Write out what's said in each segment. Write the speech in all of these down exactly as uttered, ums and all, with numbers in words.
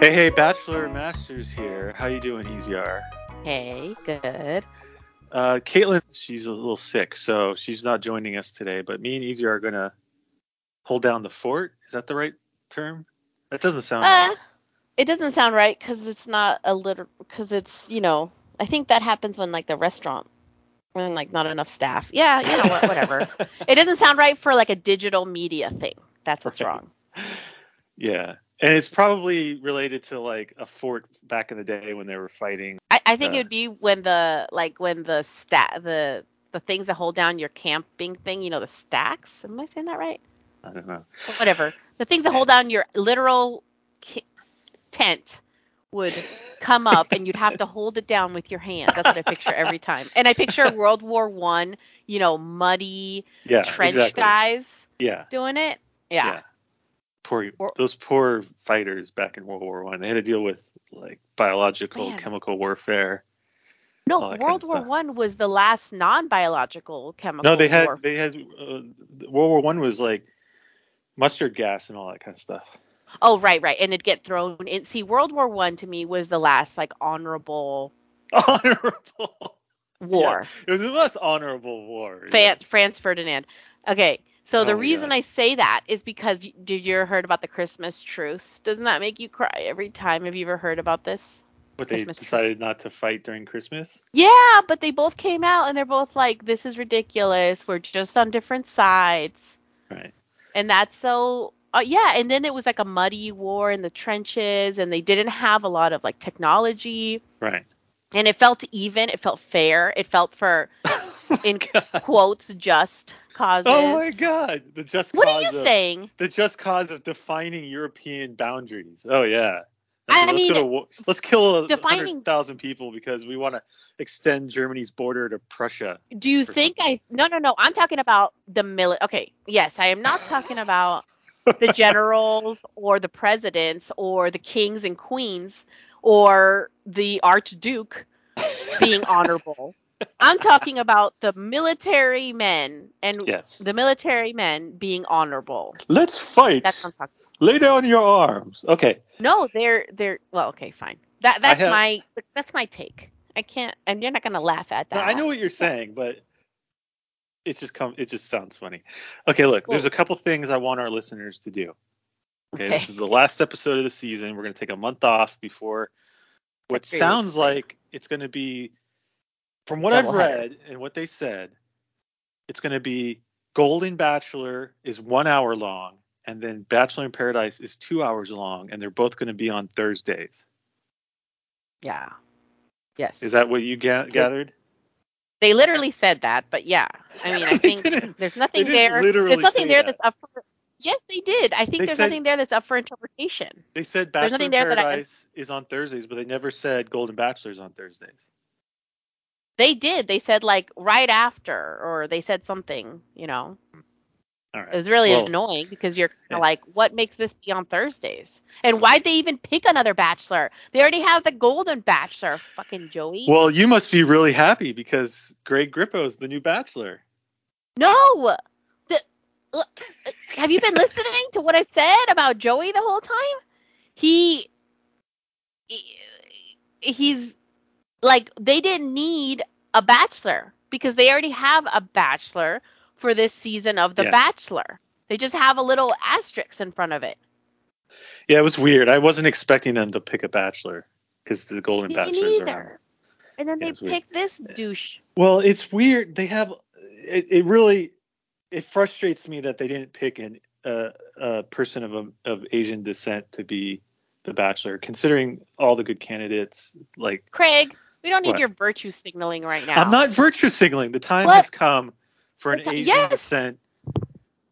Hey, hey, Bachelor Masters here. How you doing, E Z R? Hey, good. Uh, Caitlin, she's a little sick, so she's not joining us today, but me and E Z R are going to hold down the fort. Is that the right term? That doesn't sound uh, right. It doesn't sound right because it's not a literal, because it's, you know, I think that happens when, like, the restaurant, when, like, not enough staff. Yeah, you know what, whatever. It doesn't sound right for, like, a digital media thing. That's what's right. Wrong. Yeah. And it's probably related to, like, a fort back in the day when they were fighting. I, I think uh, it would be when the, like, when the sta- the the things that hold down your camping thing, you know, the stacks. Am I saying that right? I don't know. But whatever. The things that hold down your literal ki- tent would come up, and you'd have to hold it down with your hand. That's what I picture every time. And I picture World War One, you know, muddy yeah, trench exactly. guys yeah. doing it. Yeah. yeah. Poor, those poor fighters back in World War One. They had to deal with like biological, Man. chemical warfare. No, World kind of War One was the last non-biological chemical. No, they had warfare. they had uh, World War One was like mustard gas and all that kind of stuff. Oh right, right, and it'd get thrown in. See, World War One to me was the last like honorable, honorable war. Yeah. It was the last honorable war. Fan- yes. Franz Ferdinand. Okay. So oh the reason God. I say that is because, did you ever heard about the Christmas truce? Doesn't that make you cry every time? Have you ever heard about this? What, Christmas they decided truce? Not to fight during Christmas? Yeah, but they both came out and they're both like, this is ridiculous. We're just on different sides. Right. And that's so, uh, yeah. And then it was like a muddy war in the trenches and they didn't have a lot of like technology. Right. And it felt even. It felt fair. It felt for, in quotes, just causes. Oh my God! The just. What cause are you of, saying? The just cause of defining European boundaries. Oh yeah. I let's mean, go to, let's kill a hundred thousand people because we want to extend Germany's border to Prussia. Do you think something. I? No, no, no. I'm talking about the military. Okay. Yes, I am not talking about the generals or the presidents or the kings and queens. Or the Archduke being honorable. I'm talking about the military men and yes. the military men being honorable. Let's fight. That's what I'm talking about. Lay down your arms. Okay. No, they're they're well. Okay, fine. That that's have, my that's my take. I can't, and you're not gonna laugh at that. No, I know what you're saying, but it just come. It just sounds funny. Okay, look. Cool. There's a couple things I want our listeners to do. Okay, okay, this is the last episode of the season. We're going to take a month off before what sounds like it's going to be, from what I've read and what they said, it's going to be Golden Bachelor is one hour long, and then Bachelor in Paradise is two hours long, and they're both going to be on Thursdays. Yeah. Yes. Is that what you ga- gathered? They literally said that, but yeah. I mean, I think there's nothing there. There's nothing there that's up for... Yes, they did. I think they there's said, nothing there that's up for interpretation. They said Bachelor in Paradise I, is on Thursdays, but they never said Golden Bachelor is on Thursdays. They did. They said, like, right after, or they said something, you know. All right. It was really well, annoying because you're yeah. like, what makes this be on Thursdays? And why'd they even pick another Bachelor? They already have the Golden Bachelor, fucking Joey. Well, you must be really happy because Greg Grippo's the new Bachelor. No! Have you been listening to what I've said about Joey the whole time? He, he he's like, they didn't need a bachelor because they already have a bachelor for this season of The yeah. Bachelor. They just have a little asterisk in front of it. Yeah, it was weird. I wasn't expecting them to pick a bachelor because the Golden Bachelor is around. And then yeah, they pick this douche. Well, it's weird. They have it, it really. It frustrates me that they didn't pick an, uh, a person of a, of Asian descent to be the Bachelor, considering all the good candidates. Like Craig, we don't need what? your virtue signaling right now. I'm not virtue signaling. The time what? has come for an t- Asian yes! descent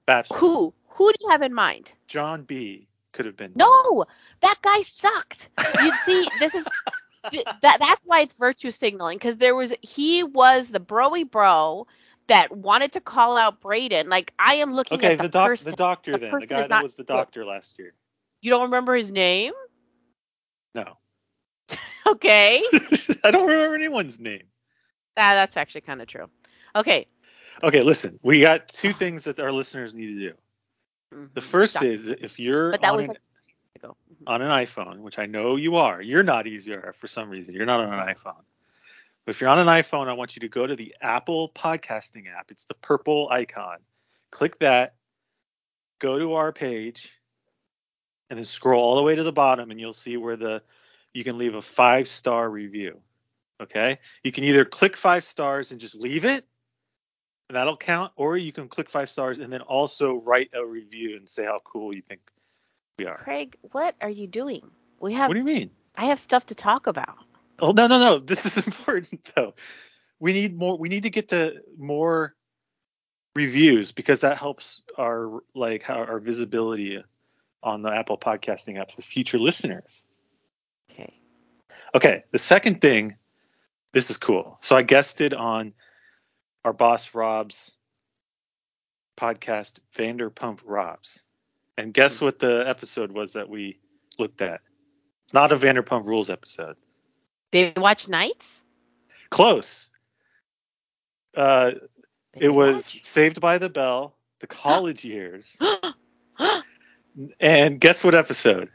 Bachelor. Who? Who do you have in mind? John B. could have been. No, that guy sucked. You see, this is that. That's why it's virtue signaling, because there was he was the broy bro. That wanted to call out Brayden. Like, I am looking okay, at the, the doc- person. Okay, the doctor the then. The guy that not- was the doctor last year. You don't remember his name? No. Okay. I don't remember anyone's name. Ah, that's actually kind of true. Okay. Okay, listen. We got two things that our listeners need to do. Mm-hmm. The first Doc- is if you're but that on was an- like- ago. Mm-hmm. on an iPhone, which I know you are. You're not easier for some reason. You're not on an iPhone. But if you're on an iPhone, I want you to go to the Apple podcasting app. It's the purple icon. Click that. Go to our page. And then scroll all the way to the bottom, and you'll see where the you can leave a five-star review. Okay? You can either click five stars and just leave it, and that'll count, or you can click five stars and then also write a review and say how cool you think we are. Craig, what are you doing? We have. What do you mean? I have stuff to talk about. Oh, no, no, no. This is important, though. We need more. We need to get to more reviews because that helps our like how our visibility on the Apple podcasting app for future listeners. Okay. Okay. The second thing, this is cool. So I guested on our boss Rob's podcast, Vanderpump Rob's. And guess what the episode was that we looked at? It's not a Vanderpump Rules episode. They watch nights? Close. Uh, it was watch? Saved by the Bell, The College huh? Years. And guess what episode?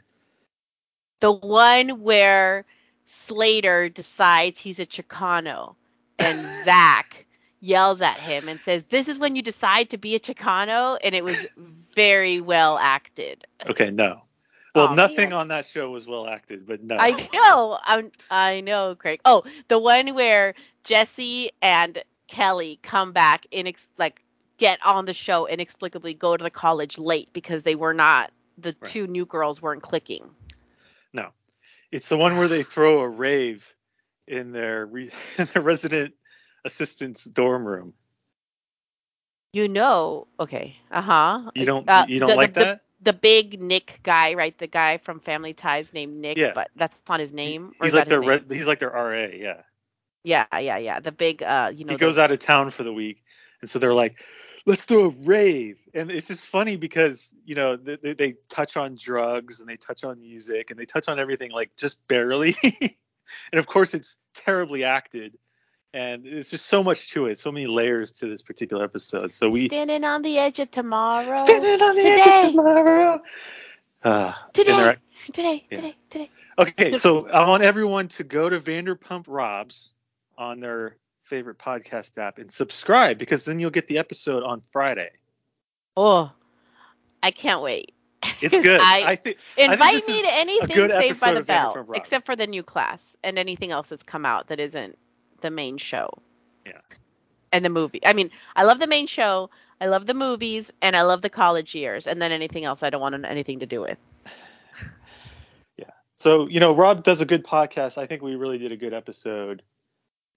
The one where Slater decides he's a Chicano and Zach yells at him and says, "This is when you decide to be a Chicano." And it was very well acted. Okay, no. Well, oh, nothing man. on that show was well acted, but no. I know. I'm, I know, Craig. Oh, the one where Jesse and Kelly come back in, ex- like, get on the show inexplicably, go to the college late because they were not the right. two new girls weren't clicking. No, it's the one where they throw a rave in their, re- in their resident assistant's dorm room. You know, okay, uh huh. You don't uh, you don't the, like the, that? The, the big Nick guy, right? The guy from Family Ties named Nick, yeah. but that's not his name. He, he's like their re- he's like their R A, yeah. Yeah, yeah, yeah. The big, uh, you know, he goes the, out of town for the week, and so they're like, let's do a rave. And it's just funny because, you know, they, they touch on drugs and they touch on music and they touch on everything, like, just barely. And, of course, it's terribly acted. And it's just so much to it. So many layers to this particular episode. So we Standing on the edge of tomorrow. Standing on the today. edge of tomorrow. Uh, today. Interact- today. Yeah. Today. Today. Okay. So I want everyone to go to Vanderpump Rob's on their favorite podcast app and subscribe, because then you'll get the episode on Friday. Oh, I can't wait. It's good. I, I think invite I think me to anything Saved by the Bell, except for the new class and anything else that's come out that isn't the main show. Yeah. And the movie. I mean, I love the main show. I love the movies, and I love The College Years, and then anything else I don't want anything to do with. Yeah. So, you know, Rob does a good podcast. I think we really did a good episode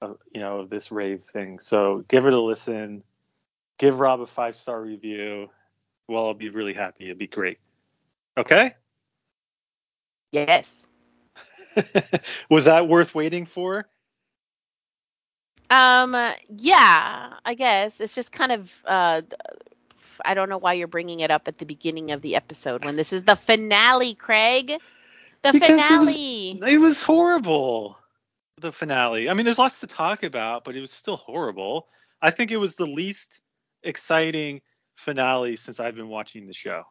of, you know, this rave thing. So give it a listen. Give Rob a five-star review. Well, I'll be really happy. It'd be great. Okay? Yes. Was that worth waiting for? Um, yeah, I guess. It's just kind of, uh, I don't know why you're bringing it up at the beginning of the episode when this is the finale, Craig. The because finale. It was, it was horrible. The finale. I mean, there's lots to talk about, but it was still horrible. I think it was the least exciting finale since I've been watching the show.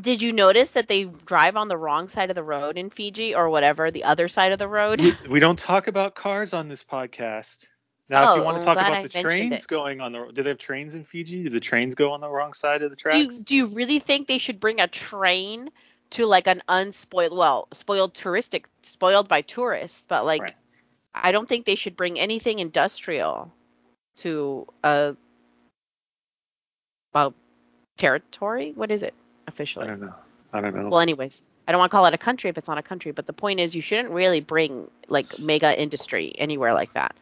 Did you notice that they drive on the wrong side of the road in Fiji or whatever, the other side of the road? We, we don't talk about cars on this podcast. Now, oh, if you want to talk about I the trains it. going on the do they have trains in Fiji? Do the trains go on the wrong side of the tracks? Do you, do you really think they should bring a train to like an unspoiled, well, spoiled touristic, spoiled by tourists, but like, right. I don't think they should bring anything industrial to a, well, territory. What is it officially? I don't know. I don't know. Well, anyways, I don't want to call it a country if it's not a country, but the point is you shouldn't really bring like mega industry anywhere like that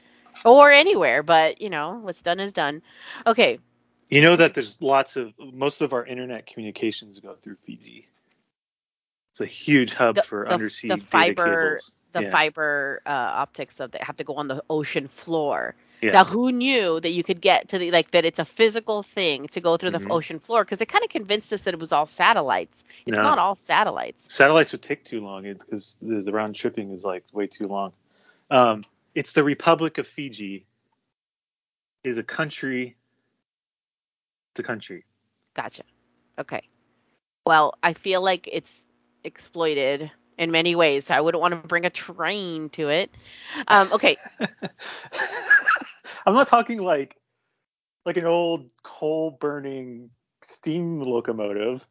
or anywhere, but you know, what's done is done. Okay. You know that there's lots of, most of our internet communications go through Fiji. It's a huge hub the, for the, undersea the fiber, cables. The yeah. fiber uh, optics of that have to go on the ocean floor. Yeah. Now, who knew that you could get to the like that? It's a physical thing to go through the mm-hmm. ocean floor, because they kind of convinced us that it was all satellites. It's no. not all satellites. Satellites would take too long because the, the round tripping is like way too long. Um, it's the Republic of Fiji. Is a country. It's a country. Gotcha. Okay. Well, I feel like it's. exploited in many ways. So I wouldn't want to bring a train to it. Um, okay. I'm not talking like like an old coal-burning steam locomotive.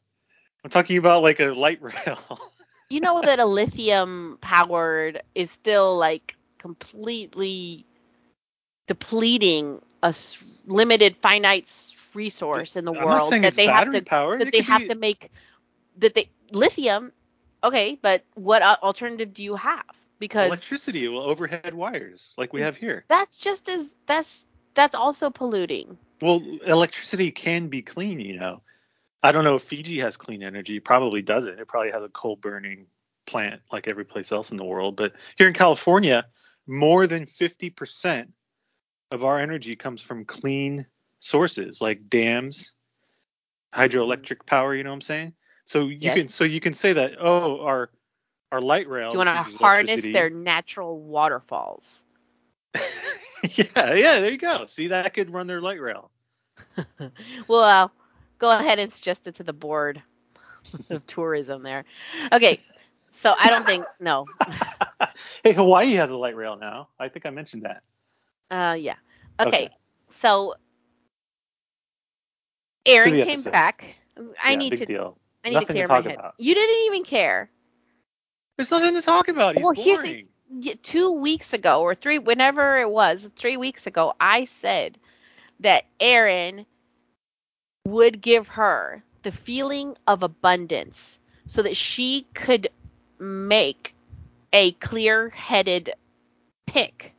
I'm talking about like a light rail. You know that a lithium-powered is still like completely depleting a s- limited finite resource in the I'm world that they have to powered. that it they have be... to make that they lithium. Okay, but what alternative do you have? Because electricity will overhead wires like we have here. That's just as that's that's also polluting. Well, electricity can be clean, you know. I don't know if Fiji has clean energy. Probably doesn't. It probably has a coal burning plant like every place else in the world. But here in California, more than fifty percent of our energy comes from clean sources like dams, hydroelectric power. You know what I'm saying? So you yes. can so you can say that, oh, our our light rail. Do you want to harness their natural waterfalls? yeah, yeah, there you go. See, that could run their light rail. well, uh, go ahead and suggest it to the board of tourism there. Okay, so I don't think, no. hey, Hawaii has a light rail now. I think I mentioned that. Uh, yeah. Okay, okay. so Aaron came episode. back. I yeah, need big to... deal. I need nothing to, clear to talk my head. about. You didn't even care. There's nothing to talk about. He's well, boring. Here's a, two weeks ago or three, whenever it was, three weeks ago, I said that Aaron would give her the feeling of abundance so that she could make a clear-headed pick.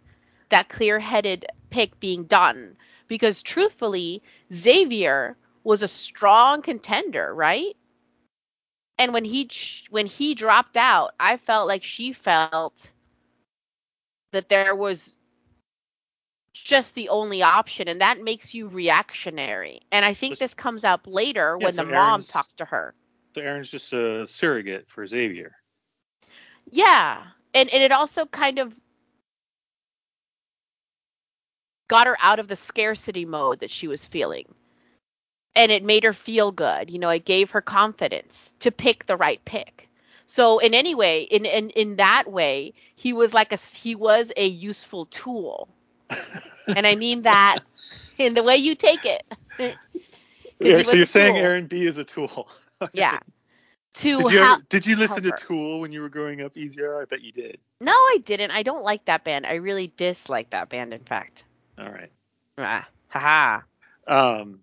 That clear-headed pick being Dotun. Because truthfully, Xavier was a strong contender, right? And when he when he dropped out, I felt like she felt that there was just the only option, and that makes you reactionary. And I think this comes up later yeah, when so the mom Aaron's, talks to her. So Aaron's just a surrogate for Xavier. Yeah, and, and it also kind of got her out of the scarcity mode that she was feeling. And it made her feel good. You know, it gave her confidence to pick the right pick. So in any way, in, in, in that way, he was like a, he was a useful tool. And I mean that in the way you take it. yeah, so you're saying Aaron B is a tool. yeah. To did you, ha- ever, did you listen to Tool when you were growing up easier? I bet you did. No, I didn't. I don't like that band. I really dislike that band, in fact. All right. Ah, haha. Um.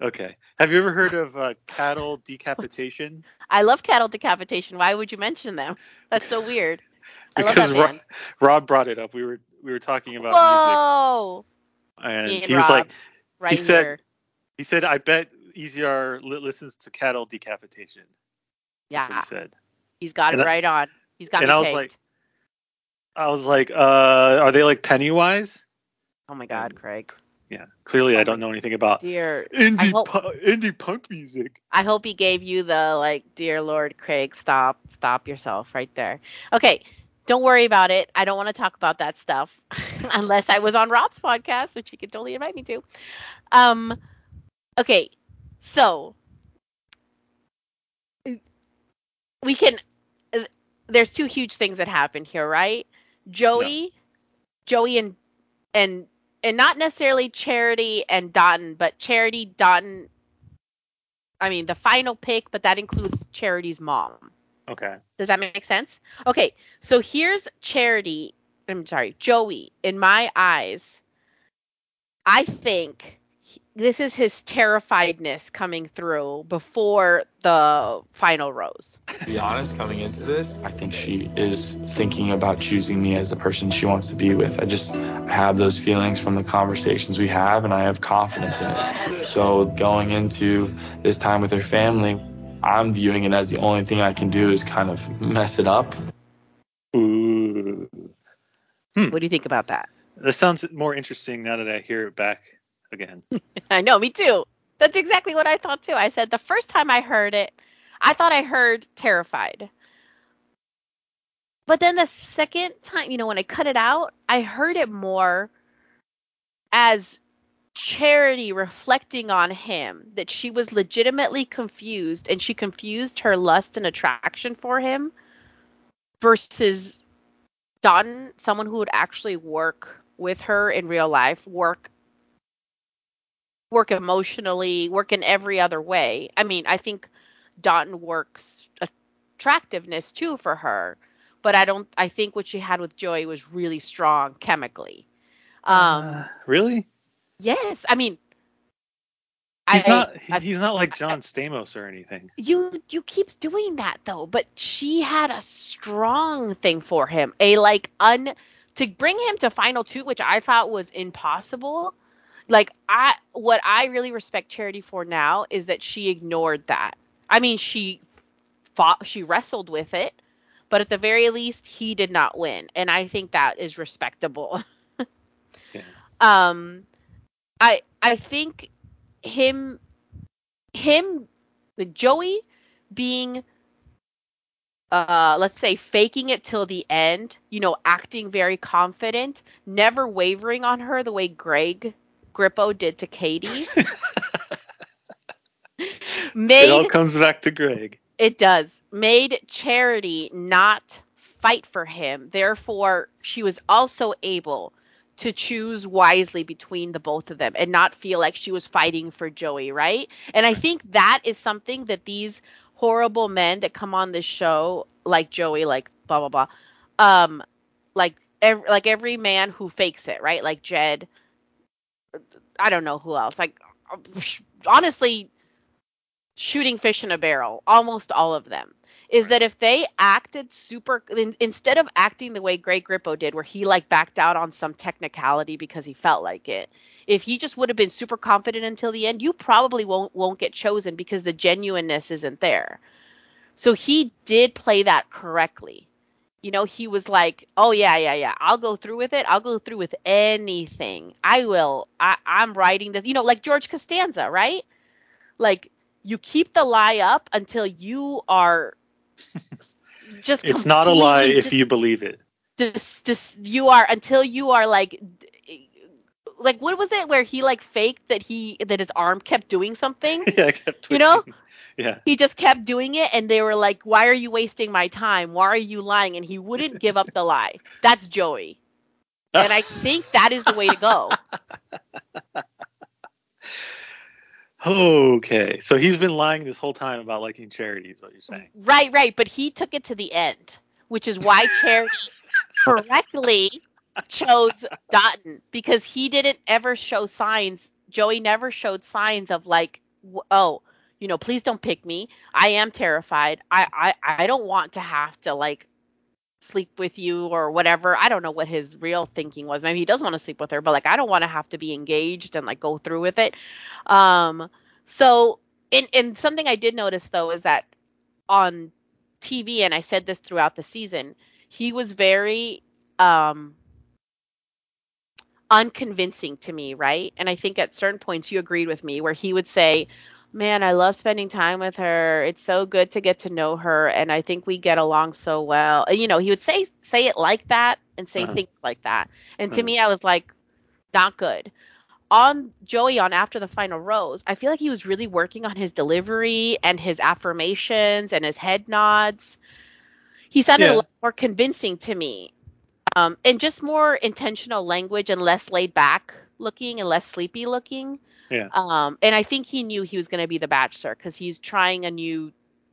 okay. Have you ever heard of uh, Cattle Decapitation? I love Cattle Decapitation. Why would you mention them? That's so weird. I because love that Rob, Rob brought it up. We were we were talking about Whoa! music, and Ian he was Rob, like, right he said, here. he said, I bet E Z R li- listens to Cattle Decapitation. Yeah, That's what he said he's got and it right I, on. He's got. And me I was caked. like, I was like, uh, are they like Pennywise? Oh my God, um, Craig. Yeah, clearly oh, I don't know anything about dear, indie, hope, pu- indie punk music. I hope he gave you the, like, dear Lord, Craig, stop, stop yourself right there. Okay, don't worry about it. I don't want to talk about that stuff unless I was on Rob's podcast, which he could totally invite me to. Um, okay, so we can – there's two huge things that happen here, right? Joey, no. Joey and and – And not necessarily Charity and Dotun, but Charity, Dotun, I mean, the final pick, but that includes Charity's mom. Okay. Does that make sense? Okay, so here's Charity, I'm sorry, Joey, in my eyes, I think he, this is his terrifiedness coming through before the final rose. To be honest, coming into this, I think she is thinking about choosing me as the person she wants to be with. I just have those feelings from the conversations we have, and I have confidence in it. So going into this time with her family, I'm viewing it as the only thing I can do is kind of mess it up. Ooh. Hmm. What do you think about that? That sounds more interesting now that I hear it back again. I know, me too. That's exactly what I thought too. I said the first time I heard it, I thought I heard terrified. But then the second time, you know, when I cut it out, I heard it more as Charity reflecting on him that she was legitimately confused, and she confused her lust and attraction for him versus Dotun, someone who would actually work with her in real life, work work emotionally, work in every other way. I mean, I think Dotun works attractiveness too for her, but I don't. I think what she had with Joey was really strong chemically. Um, uh, really? Yes, I mean, he's I, not I, he's not like John I, Stamos or anything. You you keep doing that though, but she had a strong thing for him, a like un to bring him to final two, which I thought was impossible. Like I what I really respect Charity for now is that she ignored that. I mean, she fought, she wrestled with it, but at the very least, he did not win, and I think that is respectable. Yeah. Um. I I think him him the Joey being uh let's say faking it till the end, you know, acting very confident, never wavering on her the way Greg Grippo did to Katie. made, it all comes back to Greg. It does. Made Charity not fight for him. Therefore, she was also able to choose wisely between the both of them and not feel like she was fighting for Joey, right? And I think that is something that these horrible men that come on this show, like Joey, like blah, blah, blah, um, like, ev- like every man who fakes it, right? Like Jed, I don't know who else. Like, honestly, shooting fish in a barrel, almost all of them. Is that if they acted super in, instead of acting the way Greg Grippo did, where he like backed out on some technicality because he felt like it, if he just would have been super confident until the end, you probably won't won't get chosen because the genuineness isn't there. So he did play that correctly. You know, he was like, "Oh yeah, yeah, yeah, I'll go through with it. I'll go through with anything. I will. I, I'm writing this." You know, like George Costanza, right? Like you keep the lie up until you are. Just it's not a lie dis- if you believe it. Dis- dis- you are until you are like, like what was it where he like faked that he that his arm kept doing something? Yeah, I kept twitching. You know, yeah, he just kept doing it, and they were like, "Why are you wasting my time? Why are you lying?" And he wouldn't give up the lie. That's Joey, and I think that is the way to go. Okay, so he's been lying this whole time about liking Charity, is what you're saying. Right, right, but he took it to the end, which is why Charity correctly chose Dotun, because he didn't ever show signs, Joey never showed signs of like, oh, you know, please don't pick me, I am terrified, I, I, I don't want to have to like sleep with you or whatever. I don't know what his real thinking was. Maybe he does want to sleep with her, but like, I don't want to have to be engaged and like go through with it. Um, so and, and something I did notice though, is that on T V, and I said this throughout the season, he was very, um, unconvincing to me. Right. And I think at certain points you agreed with me where he would say, "Man, I love spending time with her. It's so good to get to know her. And I think we get along so well." You know, he would say say it like that and say uh-huh. things like that. And uh-huh. to me, I was like, not good. On Joey, on After the Final Rose, I feel like he was really working on his delivery and his affirmations and his head nods. He sounded yeah. a lot more convincing to me. Um, and just more intentional language and less laid back looking and less sleepy looking. Yeah. Um, and I think he knew he was going to be the Bachelor because he's trying a new,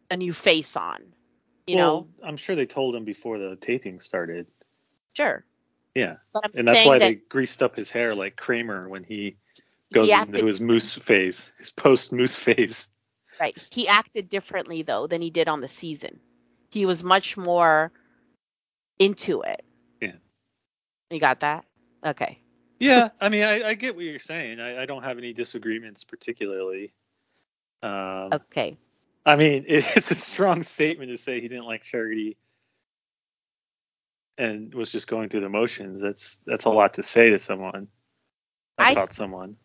a new face on, you well, know, I'm sure they told him before the taping started. Sure. Yeah. And that's why that they greased up his hair like Kramer when he goes he acted, into his moose phase, his post moose phase. Right. He acted differently though, than he did on the season. He was much more into it. Yeah. You got that? Okay. Yeah, I mean, I, I get what you're saying. I, I don't have any disagreements particularly. Um, okay. I mean, it, it's a strong statement to say he didn't like Charity and was just going through the motions. That's that's a lot to say to someone about I, someone.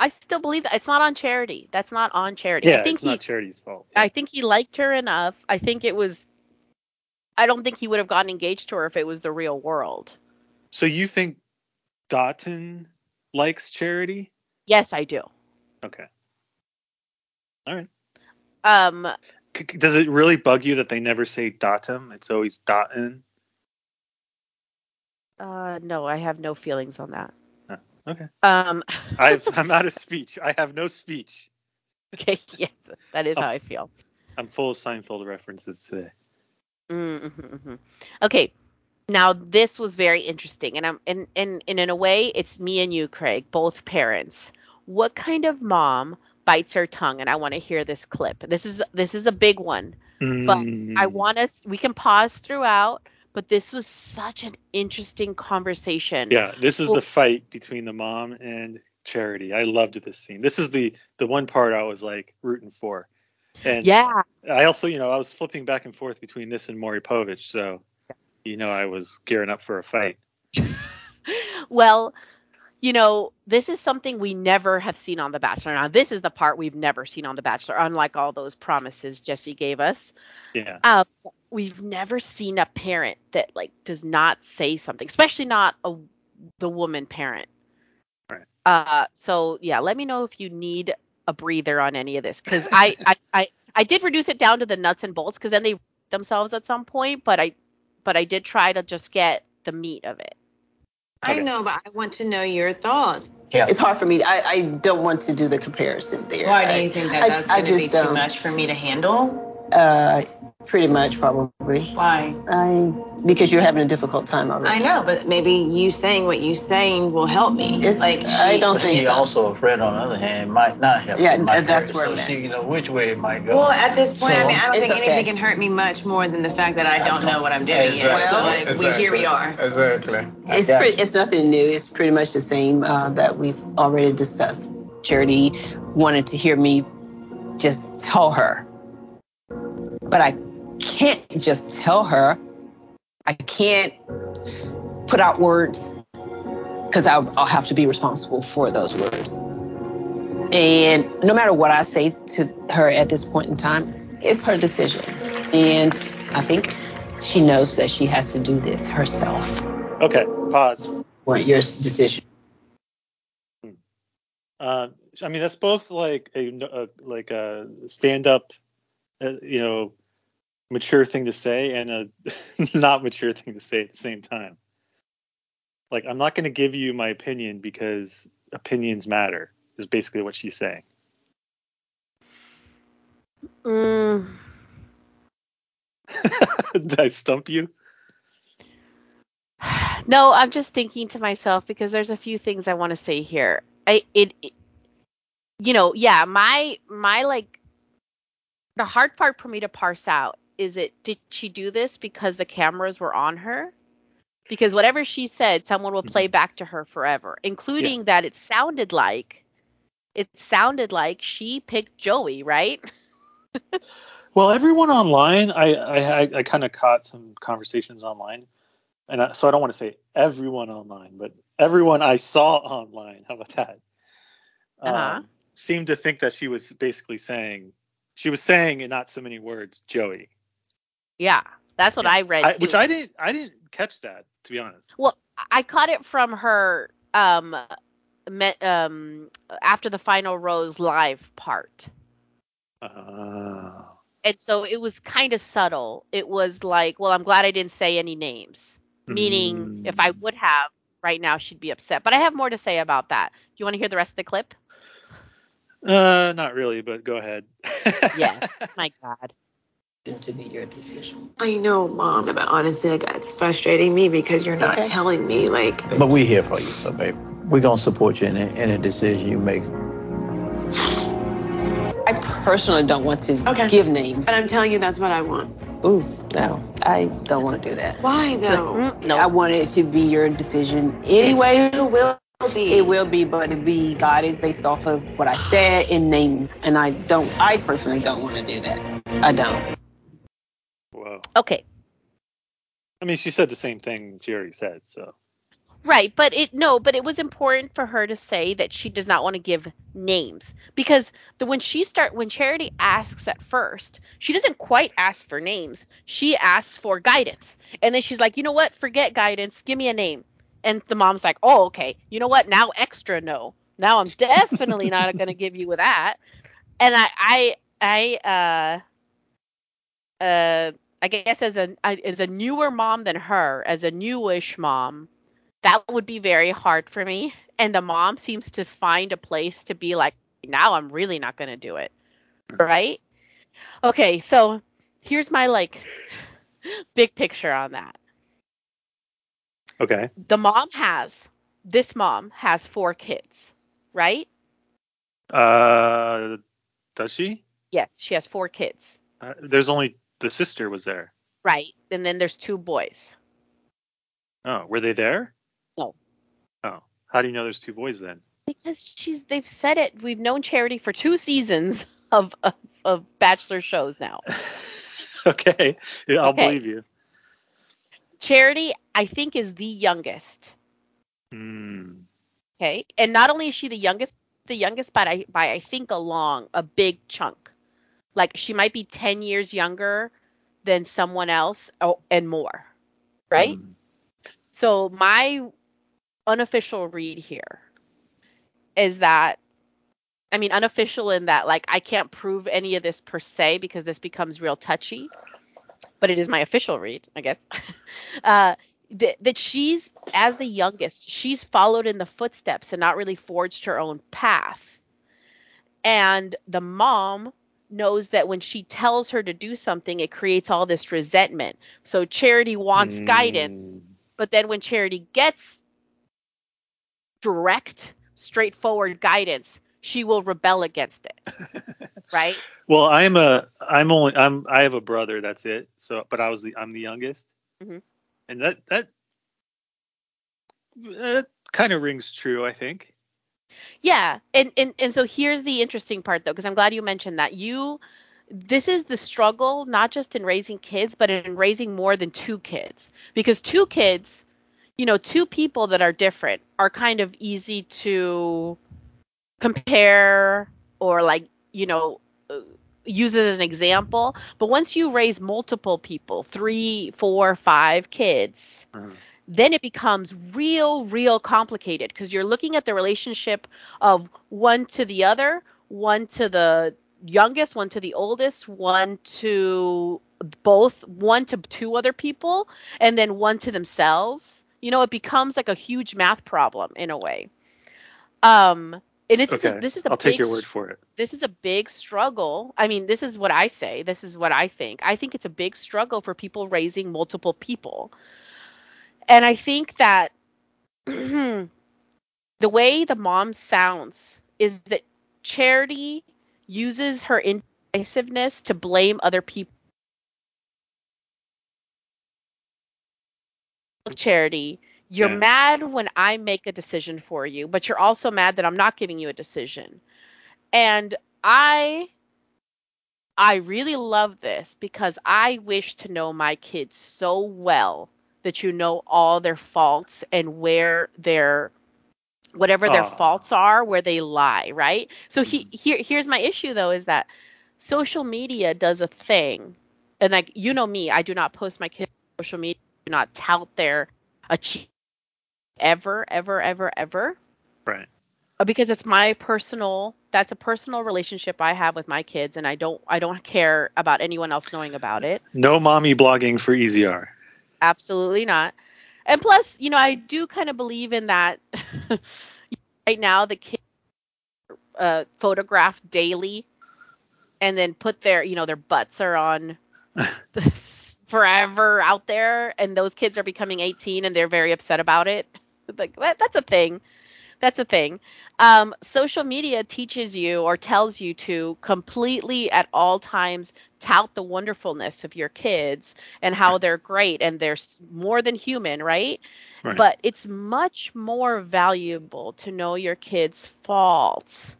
I still believe that. It's not on Charity. That's not on Charity. Yeah, I think it's he, not Charity's fault. Yeah. I think he liked her enough. I think it was... I don't think he would have gotten engaged to her if it was the real world. So you think Dotun likes Charity? Yes, I do. Okay. All right. Um, C- does it really bug you that they never say Dotun? It's always Dotun? Uh, no, I have no feelings on that. Oh, okay. Um, I've, I'm out of speech. I have no speech. Okay, yes, that is oh, how I feel. I'm full of Seinfeld references today. Mm-hmm, mm-hmm. Okay, now this was very interesting, and I'm and, and, and in a way, it's me and you, Craig, both parents. What kind of mom bites her tongue? And I want to hear this clip. This is this is a big one, mm. but I want us. We can pause throughout. But this was such an interesting conversation. Yeah, this is well, the fight between the mom and Charity. I loved this scene. This is the the one part I was like rooting for. And yeah. I also, you know, I was flipping back and forth between this and Maury Povich. So, you know, I was gearing up for a fight. Well, you know, this is something we never have seen on The Bachelor. Now, this is the part we've never seen on The Bachelor, unlike all those promises Jesse gave us. Yeah. Um, we've never seen a parent that, like, does not say something, especially not a, the woman parent. Right. Uh, so, yeah, let me know if you need a breather on any of this, because I, I, I, I did reduce it down to the nuts and bolts, because then they themselves at some point, but I but I did try to just get the meat of it. Okay. I know, but I want to know your thoughts. Yeah, it's hard for me. I, I don't want to do the comparison there. Why do you think that I, that's going to be too um, much for me to handle? Uh, pretty much, probably. Why? I because you're having a difficult time already. I know, but maybe you saying what you saying will help me. It's, like she, I don't think she so. Also, Fred, on the other hand, might not help. Yeah, might that's hurt. Where so I'm at. She, you know, which way it might go. Well, at this point, so, I mean, I don't think okay. anything can hurt me much more than the fact that I don't know what I'm doing. Exactly. Yet. So like, exactly. we, here we are. Exactly. It's pretty, it's nothing new. It's pretty much the same uh, that we've already discussed. Charity wanted to hear me just tell her, but I. can't just tell her. I can't put out words because I'll, I'll have to be responsible for those words. And no matter what I say to her at this point in time, it's her decision. And I think she knows that she has to do this herself. Okay, pause. Or your decision. Hmm. Uh, I mean, that's both like a, a like a stand-up, uh, you know, mature thing to say and a not mature thing to say at the same time. Like, I'm not going to give you my opinion because opinions matter is basically what she's saying. Mm. Did I stump you? No, I'm just thinking to myself because there's a few things I want to say here. I it, it you know, yeah, my my like the hard part for me to parse out is it, did she do this because the cameras were on her? Because whatever she said, someone will play back to her forever, including yeah. that it sounded like, it sounded like she picked Joey, right? Well, everyone online, I I, I, I kind of caught some conversations online. And I, so I don't want to say everyone online, but everyone I saw online, how about that? Um, uh-huh. Seemed to think that she was basically saying, she was saying in not so many words, Joey. Yeah, that's what yeah. I read. I, which I didn't, I didn't catch that, to be honest. Well, I caught it from her um, met, um, after the final rose live part. Uh. And so it was kind of subtle. It was like, well, I'm glad I didn't say any names. Meaning, mm. if I would have, right now she'd be upset. But I have more to say about that. Do you want to hear the rest of the clip? Uh, not really, but go ahead. Yeah, my God. To be your decision. I know, Mom, but honestly, like, it's frustrating me because you're not okay. telling me, like... But we're here for you, so, babe. We're going to support you in any decision you make. I personally don't want to okay. give names. But I'm telling you, that's what I want. Ooh, no. I don't want to do that. Why, though? Mm, no. I want it to be your decision anyway. It will be. It will be, but it'll be guided based off of what I said in names. And I don't... I personally don't want to do that. I don't. Whoa. Okay. I mean, she said the same thing Jerry said, so. Right, but it no, but it was important for her to say that she does not want to give names because the when she start when Charity asks at first, she doesn't quite ask for names. She asks for guidance, and then she's like, you know what? Forget guidance. Give me a name. And the mom's like, oh, okay. You know what? Now extra no. Now I'm definitely not going to give you with that. And I, I, I, uh, uh, I guess as a as a newer mom than her, as a newish mom, that would be very hard for me. And the mom seems to find a place to be like, now I'm really not going to do it, right? Okay, so here's my like big picture on that. Okay. The mom has this mom has four kids, right? Uh, does she? Yes, she has four kids. Uh, there's only. The sister was there. Right. And then there's two boys. Oh, were they there? No. Oh. How do you know there's two boys then? Because she's they've said it. We've known Charity for two seasons of of, of Bachelor shows now. Okay. Yeah, I'll okay. believe you. Charity, I think, is the youngest. Mm. Okay. And not only is she the youngest, the youngest by I by I think a long, a big chunk. Like, she might be ten years younger than someone else oh, and more, right? Mm. So my unofficial read here is that, I mean, unofficial in that, like, I can't prove any of this per se because this becomes real touchy, but it is my official read, I guess, uh, th- that she's, as the youngest, she's followed in the footsteps and not really forged her own path. And the mom knows that when she tells her to do something, it creates all this resentment. So Charity wants mm. guidance, but then when Charity gets direct, straightforward guidance, she will rebel against it. Right? Well, I'm a, I'm only, I'm, I have a brother. That's it. So, but I was the, I'm the youngest, mm-hmm. and that that that kind of rings true, I think. Yeah, and, and and so here's the interesting part, though, because I'm glad you mentioned that. You, this is the struggle, not just in raising kids, but in raising more than two kids. Because two kids, you know, two people that are different are kind of easy to compare or, like, you know, use as an example. But once you raise multiple people, three, four, five kids... Mm-hmm. Then it becomes real, real complicated because you're looking at the relationship of one to the other, one to the youngest, one to the oldest, one to both, one to two other people, and then one to themselves. You know, it becomes like a huge math problem in a way. Um, and it's okay. a, this is a I'll big, take your word for it. This is a big struggle. I mean, this is what I say. This is what I think. I think it's a big struggle for people raising multiple people. And I think that the way the mom sounds is that Charity uses her indecisiveness to blame other people. Charity, you're yeah. mad when I make a decision for you, but you're also mad that I'm not giving you a decision. And I, I really love this because I wish to know my kids so well that you know all their faults and where their, whatever their oh. faults are, where they lie, right? So he, here, here's my issue, though, is that social media does a thing. And, like, you know me, I do not post my kids on social media. I do not tout their achievements ever, ever, ever, ever. Right. Because it's my personal, that's a personal relationship I have with my kids, and I don't, I don't care about anyone else knowing about it. No mommy blogging for E Z R. Absolutely not. And plus, you know, I do kind of believe in that. Right now, the kids uh, photograph daily and then put their, you know, their butts are on forever out there. And those kids are becoming eighteen and they're very upset about it. Like, that, that's a thing. That's a thing. Um, social media teaches you or tells you to completely at all times tout the wonderfulness of your kids and how they're great and they're more than human, right? Right. But it's much more valuable to know your kids' faults.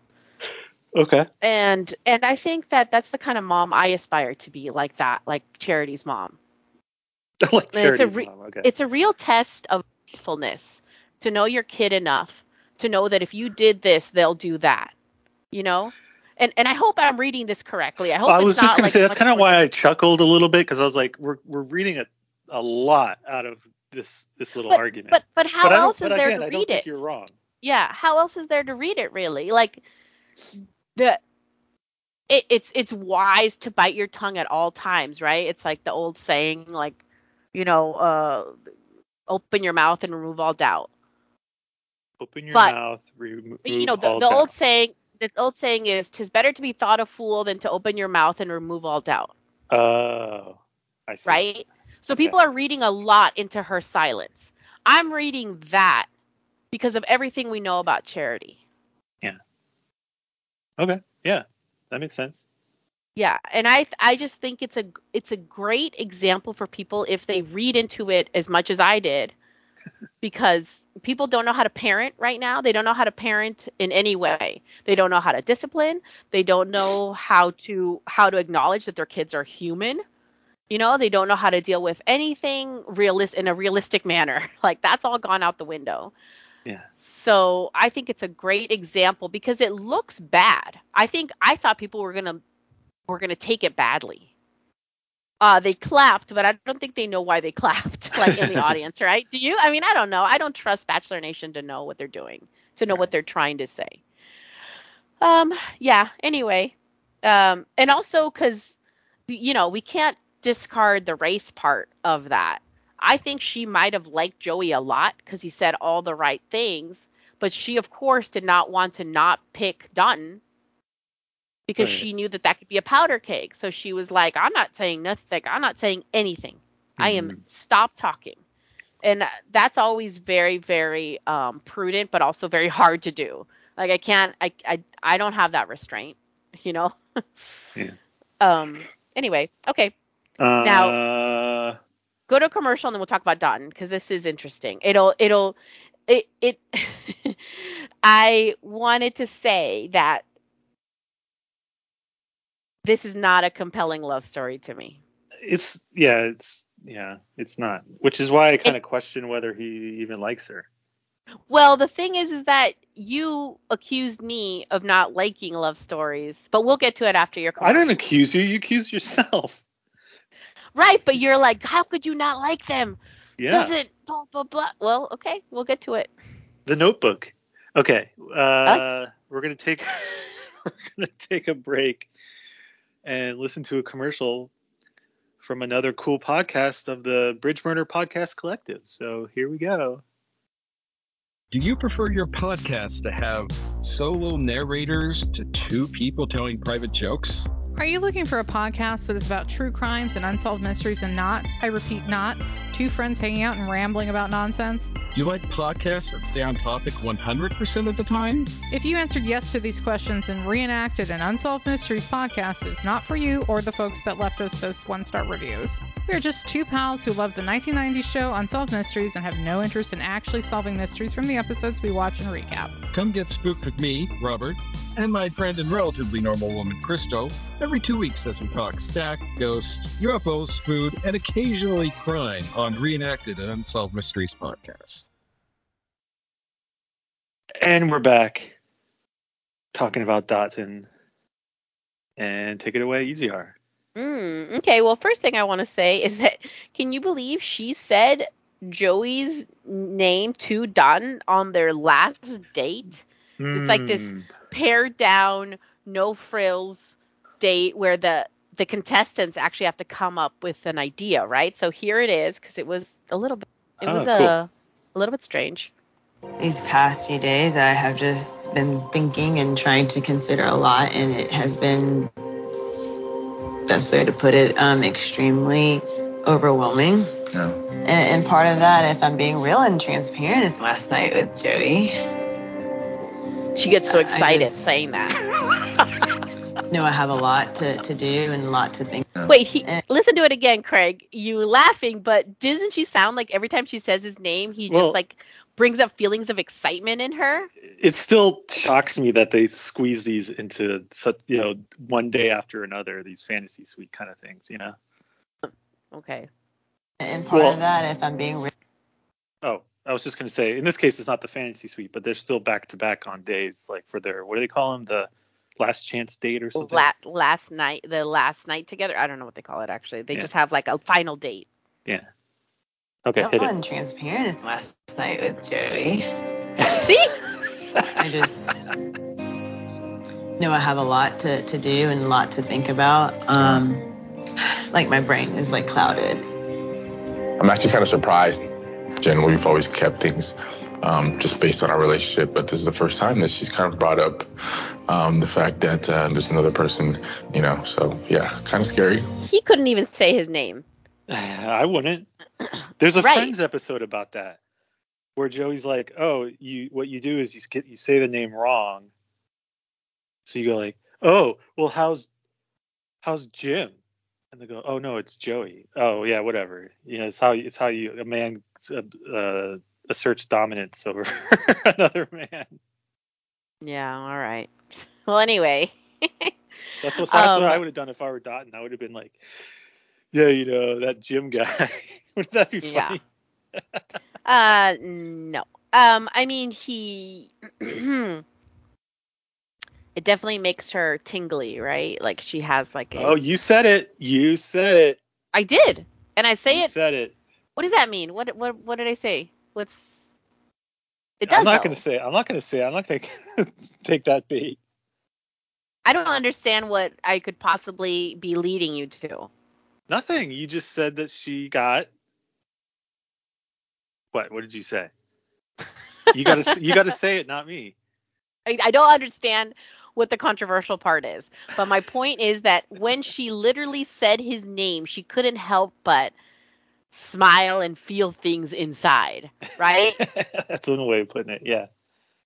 Okay. And and I think that that's the kind of mom I aspire to be, like that, like Charity's mom. Like Charity's it's a re- mom, okay. It's a real test of faithfulness to know your kid enough to know that if you did this, they'll do that, you know? And and I hope I'm reading this correctly. I hope I was it's just going like to say, that's kind of why I chuckled a little bit, because I was like, we're we're reading a, a lot out of this this little but, argument. But but how but else is but there again, to read I don't it? Think you're wrong. Yeah, how else is there to read it, really? Like, the it, it's it's wise to bite your tongue at all times, right? It's like the old saying, like, you know, uh, open your mouth and remove all doubt. Open your but, mouth, remove you know, the, all the doubt. Old saying, the old saying is, "'Tis better to be thought a fool than to open your mouth and remove all doubt." Oh, I see. Right? So okay. People are reading a lot into her silence. I'm reading that because of everything we know about Charity. Yeah. Okay. Yeah, that makes sense. Yeah, and I I just think it's a it's a great example for people if they read into it as much as I did, because people don't know how to parent right now. They don't know how to parent in any way. They don't know how to discipline. They don't know how to how to acknowledge that their kids are human. You know, they don't know how to deal with anything realist in a realistic manner. Like, that's all gone out the window. Yeah. So I think it's a great example because it looks bad. I think I thought people were gonna. We're going to take it badly. Uh, they clapped, but I don't think they know why they clapped, like, in the audience, right? Do you? I mean, I don't know. I don't trust Bachelor Nation to know what they're doing, to know what they're trying to say. Um, yeah, anyway. Um, and also because, you know, we can't discard the race part of that. I think she might have liked Joey a lot because he said all the right things, but she, of course, did not want to not pick Dotun. Because right. She knew that that could be a powder keg. So she was like, I'm not saying nothing. Like, I'm not saying anything. Mm-hmm. I am stop talking. And that's always very, very um, prudent, but also very hard to do. Like, I can't, I, I, I don't have that restraint, you know? Yeah. Um. Anyway. Okay. Uh, now go to a commercial and then we'll talk about Dotun. Cause this is interesting. It'll, it'll, it, it, I wanted to say that, this is not a compelling love story to me. It's yeah, it's yeah, it's not. Which is why I kind of question whether he even likes her. Well, the thing is, is that you accused me of not liking love stories, but we'll get to it after your call. I don't accuse you. You accuse yourself. Right, but you're like, how could you not like them? Yeah. Doesn't blah blah blah. Well, okay, we'll get to it. The Notebook. Okay, uh, like- we're gonna take we're gonna take a break. And listen to a commercial from another cool podcast of the Bridge Burner Podcast Collective. So here we go. Do you prefer your podcast to have solo narrators to two people telling private jokes? Are you looking for a podcast that is about true crimes and unsolved mysteries and not, I repeat, not, two friends hanging out and rambling about nonsense? Do you like podcasts that stay on topic one hundred percent of the time? If you answered yes to these questions, then Reenacted and Unsolved Mysteries Podcast is not for you or the folks that left us those one-star reviews. We are just two pals who love the nineteen nineties show Unsolved Mysteries and have no interest in actually solving mysteries from the episodes we watch and recap. Come get spooked with me, Robert, and my friend and relatively normal woman, Christo, every two weeks as we talk stack, ghosts, U F Os, food, and occasionally crime on Reenacted and Unsolved Mysteries Podcast. And we're back talking about Dotun. And take it away, E Z R. Mm, okay, well, first thing I want to say is that can you believe she said Joey's name to Dotun on their last date? Mm. It's like this pared down, no frills date where the the contestants actually have to come up with an idea, right? So here it is, because it was a little bit it oh, was cool. a, a little bit strange. These past few days I have just been thinking and trying to consider a lot, and it has been, best way to put it, um extremely overwhelming. Yeah. and, and part of that, if I'm being real and transparent, is last night with Joey. She gets so excited just, saying that. No, I have a lot to, to do and a lot to think about. Wait, he, and, listen to it again, Craig. You laughing, but doesn't she sound like every time she says his name, he well, just like brings up feelings of excitement in her? It still shocks me that they squeeze these into such, you know, one day after another, these fantasy suite kind of things, you know? Okay. And part well, of that, if I'm being real. Oh, I was just going to say, in this case, it's not the fantasy suite, but they're still back to back on days, like for their, what do they call them? The last chance date or something. La- last night, the last night together. I don't know what they call it. Actually, they yeah. just have like a final date. Yeah. Okay. That hit one it. Transparent is last night with Joey. See, I just know I have a lot to, to do and a lot to think about. Um, like my brain is like clouded. I'm actually kind of surprised, Jen. We've always kept things um, just based on our relationship, but this is the first time that she's kind of brought up um, the fact that uh, there's another person, you know. So yeah, kind of scary. He couldn't even say his name. I wouldn't. There's a right. Friends episode about that, where Joey's like, "Oh, you what you do is you you say the name wrong." So you go like, "Oh, well, how's how's Jim?" And they go, "Oh no, it's Joey." Oh yeah, whatever. You know, it's how it's how you a man uh, asserts dominance over another man. Yeah. All right. Well, anyway, that's what um, I would have done if I were Dotun. I would have been like, "Yeah, you know that Jim guy." Would that be funny? Yeah. uh, no. Um, I mean, he. It definitely makes her tingly, right? Like she has like a... Oh, you said it. You said it. I did. And I say you it. You said it. What does that mean? What what what did I say? What's It does I'm not going to say. I'm not going to say. I'm not going to take that bait. I don't understand what I could possibly be leading you to. Nothing. You just said that she got What? What did you say? You got to you got to say it, not me. I, I don't understand what the controversial part is, but my point is that when she literally said his name, she couldn't help but smile and feel things inside, right? That's one way of putting it, yeah.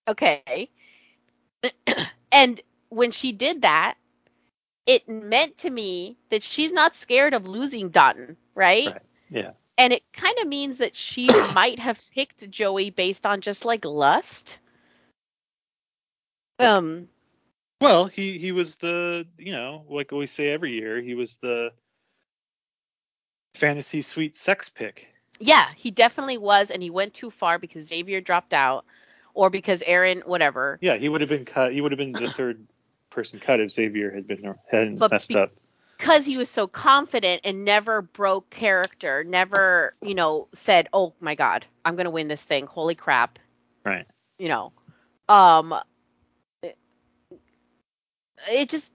Okay. And when she did that, it meant to me that she's not scared of losing Dotun, right? Right. Yeah. And it kind of means that she might have picked Joey based on just like lust. Um. Well, he, he was the, you know, like we say every year, he was the fantasy suite sex pick. Yeah, he definitely was, and he went too far because Xavier dropped out, or because Aaron, whatever. Yeah, he would have been cut. He would have been the third person cut if Xavier had been hadn't but messed be, up. Because he was so confident and never broke character, never, you know, said, "Oh my God, I'm gonna win this thing. Holy crap!" Right. You know, um. It just,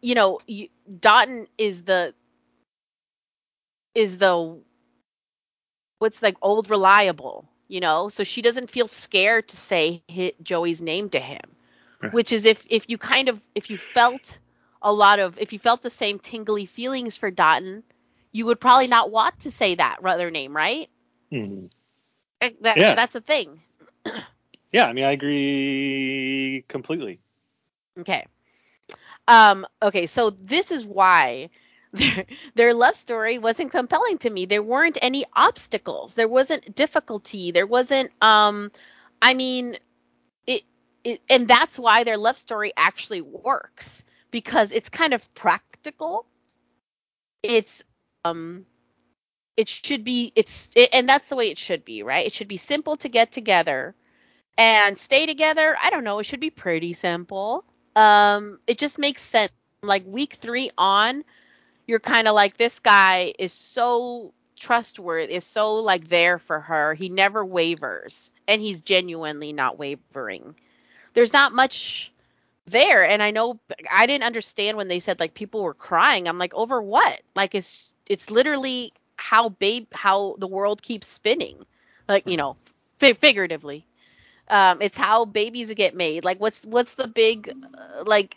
you know, you, Dotun is the, is the, what's like old reliable, you know? So she doesn't feel scared to say hit Joey's name to him, right. Which is if, if you kind of, if you felt a lot of, if you felt the same tingly feelings for Dotun, you would probably not want to say that other name, right? Mm-hmm. That, yeah. That's a thing. Yeah, I mean, I agree completely. Okay. Um, okay, so this is why their, their love story wasn't compelling to me. There weren't any obstacles. There wasn't difficulty. There wasn't, um, I mean, it, it, and that's why their love story actually works, because it's kind of practical. It's, um, it should be, it's, it, and that's the way it should be, right? It should be simple to get together and stay together. I don't know. It should be pretty simple. Um, it just makes sense. Like week three on, you're kind of like, this guy is so trustworthy, is so like there for her. He never wavers, and he's genuinely not wavering. There's not much there. And I know I didn't understand when they said like people were crying. I'm like, over what? Like it's it's literally how babe how the world keeps spinning, like, you know, f- figuratively. Um, it's how babies get made. Like, what's what's the big, uh, like,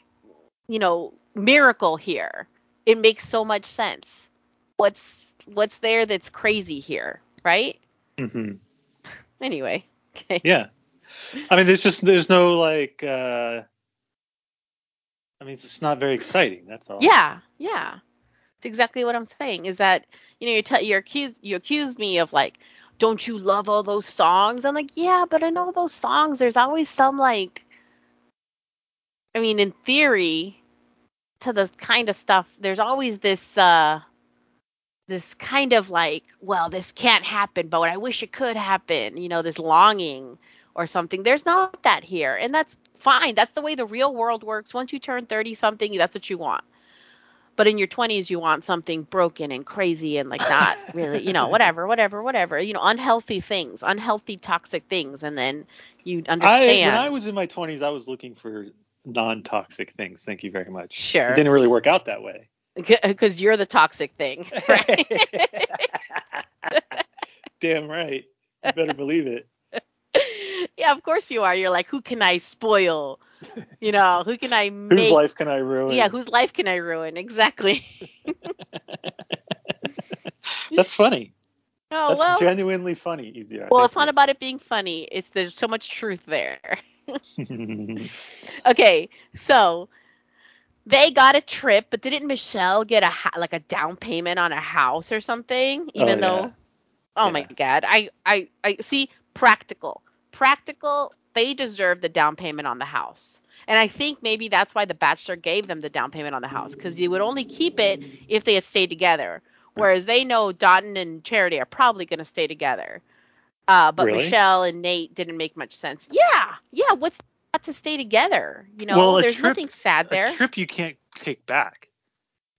you know, miracle here? It makes so much sense. What's what's there that's crazy here, right? Mm-hmm. Anyway. Okay. Yeah. I mean, there's just there's no like. Uh, I mean, it's just not very exciting. That's all. Yeah. Yeah. It's exactly what I'm saying. Is that, you know, you're t- you're accused you accused me of like, don't you love all those songs? I'm like, yeah, but in all those songs, there's always some, like, I mean, in theory, to the kind of stuff, there's always this, uh, this kind of like, well, this can't happen, but I wish it could happen, you know, this longing or something. There's not that here. And that's fine. That's the way the real world works. Once you turn thirty something, that's what you want. But in your twenties, you want something broken and crazy and like not really, you know, whatever, whatever, whatever, you know, unhealthy things, unhealthy, toxic things. And then you understand. I, when I was in my twenties, I was looking for non-toxic things. Thank you very much. Sure. It didn't really work out that way. Because you're the toxic thing. Right? Damn right. You better believe it. Yeah, of course you are. You're like, who can I spoil? You know, who can I make? Whose life can I ruin? Yeah, whose life can I ruin? Exactly. That's funny. No, That's well, genuinely funny. Easier. Well, it's not about it being funny. It's there's so much truth there. Okay, so they got a trip, but didn't Michelle get a like a down payment on a house or something? Even oh, though, yeah. oh yeah. my God, I, I, I see practical. Practical, they deserve the down payment on the house. And I think maybe that's why The Bachelor gave them the down payment on the house, because they would only keep it if they had stayed together. Whereas they know Dotun and Charity are probably going to stay together. Uh, but really? Michelle and Nate didn't make much sense. Yeah. Yeah. What's not to stay together? You know, well, there's trip, nothing sad there. A trip you can't take back.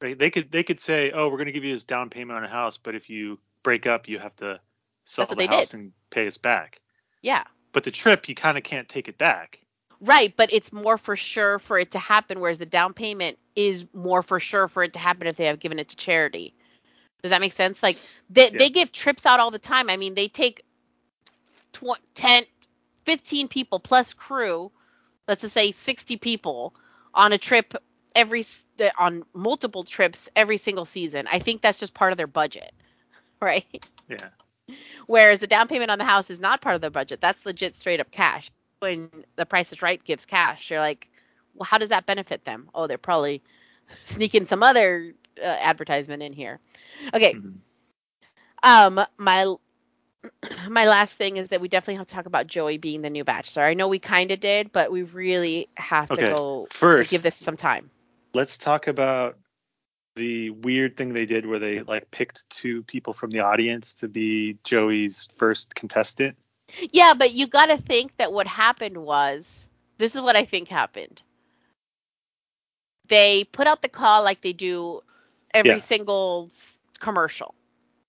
Right? They could, they could say, oh, we're going to give you this down payment on a house, but if you break up, you have to sell the house did. and pay us back. Yeah. But the trip, you kind of can't take it back. Right, but it's more for sure for it to happen, whereas the down payment is more for sure for it to happen if they have given it to charity. Does that make sense? Like, they, yeah. they give trips out all the time. I mean, they take tw- ten, fifteen people plus crew, let's just say sixty people, on a trip every on multiple trips every single season. I think that's just part of their budget, right? Yeah. Whereas the down payment on the house is not part of the budget. That's legit straight up cash. When The Price is Right gives cash, you're like, well, how does that benefit them? Oh, they're probably sneaking some other uh, advertisement in here. Okay. Mm-hmm. Um, my my last thing is that we definitely have to talk about Joey being the new Bachelor. I know we kind of did, but we really have okay. to go first. To give this some time. Let's talk about the weird thing they did where they like picked two people from the audience to be Joey's first contestant. Yeah, but you got to think that what happened was, this is what I think happened. They put out the call like they do every yeah. single s- commercial,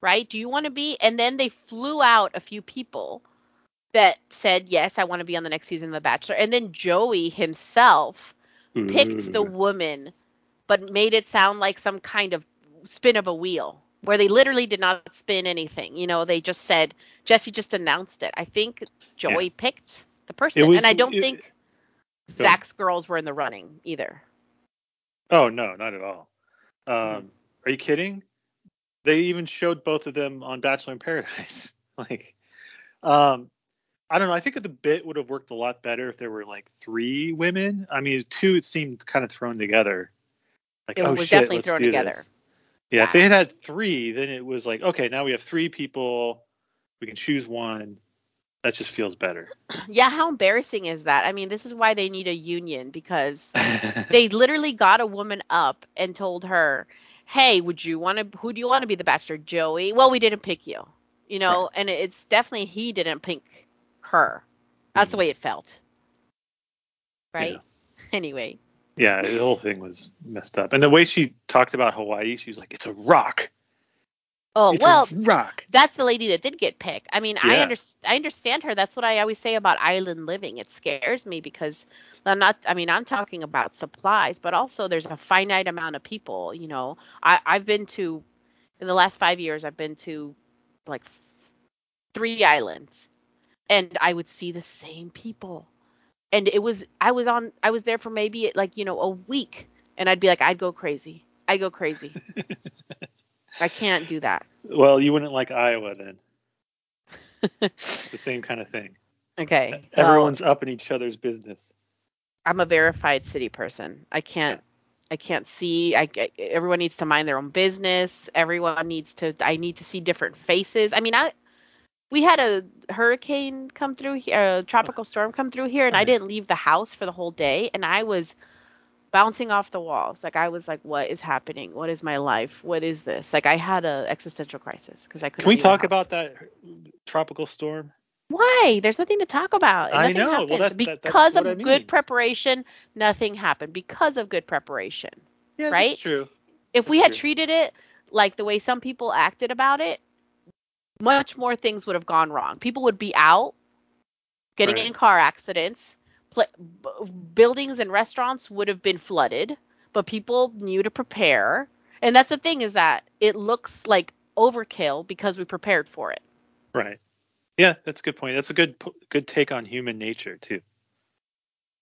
right? Do you want to be? And then they flew out a few people that said, yes, I want to be on the next season of The Bachelor. And then Joey himself Ooh. picked the woman, but made it sound like some kind of spin of a wheel where they literally did not spin anything. You know, they just said, Jesse just announced it. I think Joey yeah. picked the person. Was, and I don't it, think so. Zach's girls were in the running either. Oh, no, not at all. Um, mm-hmm. Are you kidding? They even showed both of them on Bachelor in Paradise. like, um, I don't know. I think that the bit would have worked a lot better if there were like three women. I mean, two, it seemed kind of thrown together. Like, it oh, was shit, definitely thrown together. Yeah, yeah, if they had had three, then it was like, okay, now we have three people. We can choose one. That just feels better. Yeah, how embarrassing is that? I mean, this is why they need a union, because they literally got a woman up and told her, hey, would you want to, who do you want to be the Bachelor? Joey? Well, we didn't pick you, you know, right. and it's definitely he didn't pick her. That's mm-hmm. the way it felt. Right? Yeah. Anyway. Yeah, the whole thing was messed up. And the way she talked about Hawaii, she was like, it's a rock. Oh, it's well, a rock. That's the lady that did get picked. I mean, yeah. I, under- I understand her. That's what I always say about island living. It scares me because I'm not, I mean, I'm talking about supplies, but also there's a finite amount of people. You know, I, I've been to, in the last five years, I've been to like f- three islands, and I would see the same people. And it was, I was on, I was there for maybe like, you know, a week. And I'd be like, I'd go crazy. I'd go crazy. I can't do that. Well, you wouldn't like Iowa then. It's the same kind of thing. Okay. Everyone's well, up in each other's business. I'm a verified city person. I can't, yeah. I can't see. I, I Everyone needs to mind their own business. Everyone needs to, I need to see different faces. I mean, I, We had a hurricane come through here, a tropical storm come through here, and I didn't leave the house for the whole day. And I was bouncing off the walls. Like, I was like, what is happening? What is my life? What is this? Like, I had an existential crisis because I couldn't. Can we talk about that tropical storm? Why? There's nothing to talk about. I know. Happened. Well, that's, that, because that's of I mean. good preparation, nothing happened. Because of good preparation. Yeah, right? That's true. If we had treated it like the way some people acted about it, much more things would have gone wrong. People would be out, getting right. in car accidents. Pl- b- buildings and restaurants would have been flooded, but people knew to prepare. And that's the thing, is that it looks like overkill because we prepared for it. Right. Yeah, that's a good point. That's a good good take on human nature, too.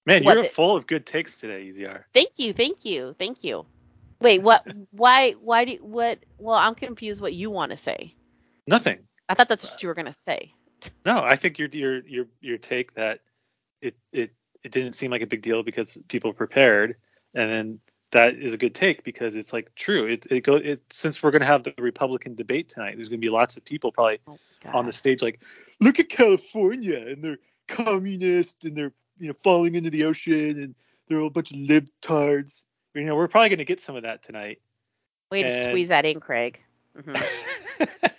Man, what, you're th- full of good takes today, E Z R. Thank you, thank you, thank you. Wait, what? why? Why do? What? Well, I'm confused. What you want to say? Nothing. I thought that's what you were gonna say. No, I think your your your your take that it it it didn't seem like a big deal because people prepared, and then that is a good take because it's like true. It it go it since we're gonna have the Republican debate tonight. There's gonna be lots of people probably oh, on the stage like, look at California and they're communist and they're you know falling into the ocean and they're all a bunch of libtards. You know, we're probably going to get some of that tonight. Way to and... squeeze that in, Craig. Mm-hmm.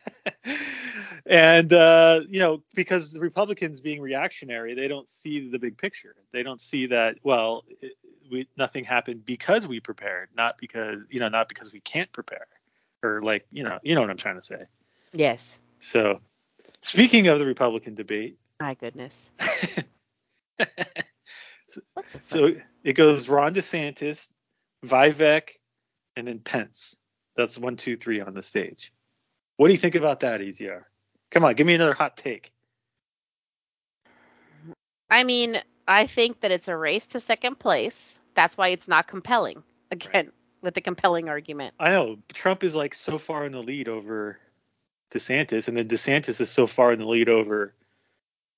and, uh, you know, because the Republicans being reactionary, they don't see the big picture. They don't see that, well, it, we, nothing happened because we prepared, not because, you know, not because we can't prepare. Or like, you know, you know what I'm trying to say. Yes. So speaking of the Republican debate. My goodness. so, so it goes Ron DeSantis, Vivek, and then Pence. That's one, two, three on the stage. What do you think about that, E Z R? Come on, give me another hot take. I mean, I think that it's a race to second place. That's why it's not compelling. Again, right. with the compelling argument. I know. Trump is like so far in the lead over DeSantis, and then DeSantis is so far in the lead over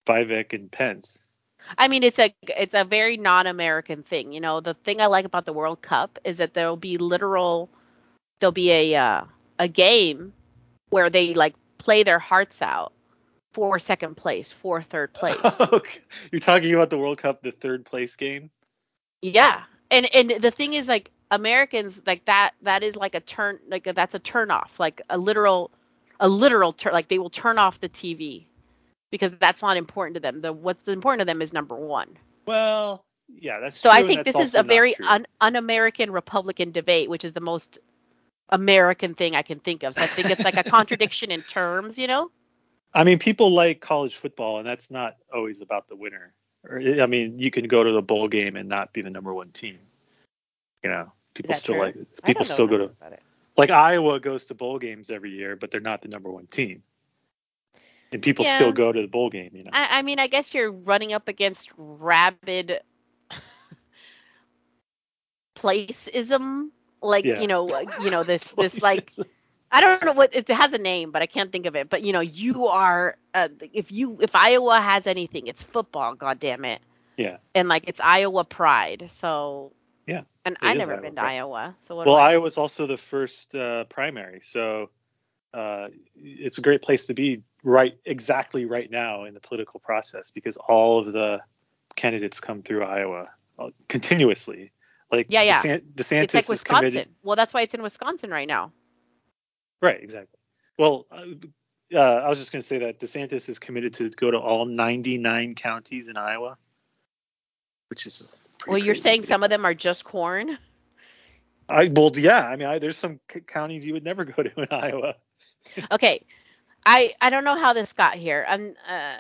Vivek and Pence. I mean, it's a it's a very non-American thing. You know, the thing I like about the World Cup is that there'll be literal, there'll be a uh, a game where they like play their hearts out for second place, for third place. Okay. You're talking about the World Cup, the third place game? Yeah, and and the thing is, like Americans, like that that is like a turn, like a, that's a turn off, like a literal, a literal turn, like they will turn off the T V. Because that's not important to them. The what's important to them is number one. Well, yeah, that's so true. So I think this is a very un, un-American Republican debate, which is the most American thing I can think of. So I think it's like a contradiction in terms, you know? I mean, people like college football, and that's not always about the winner. Or, I mean, you can go to the bowl game and not be the number one team. You know, people still true? like it. People still go to – like Iowa goes to bowl games every year, but they're not the number one team. And people yeah. still go to the bowl game, you know. I, I mean, I guess you're running up against rabid placeism, like yeah. you know, you know this this like I don't know what it has a name, but I can't think of it. But you know, you are uh, if you if Iowa has anything, it's football. God damn it. Yeah. And like it's Iowa pride. So yeah. And I've never Iowa been to pride. Iowa. So what well, I Iowa's mean? also the first uh, primary, so uh, it's a great place to be. Right, exactly right now in the political process because all of the candidates come through Iowa continuously. Like yeah, yeah. DeSant- DeSantis it's like Wisconsin. Committed... Well, that's why it's in Wisconsin right now. Right, exactly. Well, uh, I was just going to say that DeSantis is committed to go to all ninety-nine counties in Iowa, which is well. You're saying idea. some of them are just corn. I well, yeah. I mean, I, there's some c- counties you would never go to in Iowa. Okay. I, I don't know how this got here. I'm uh,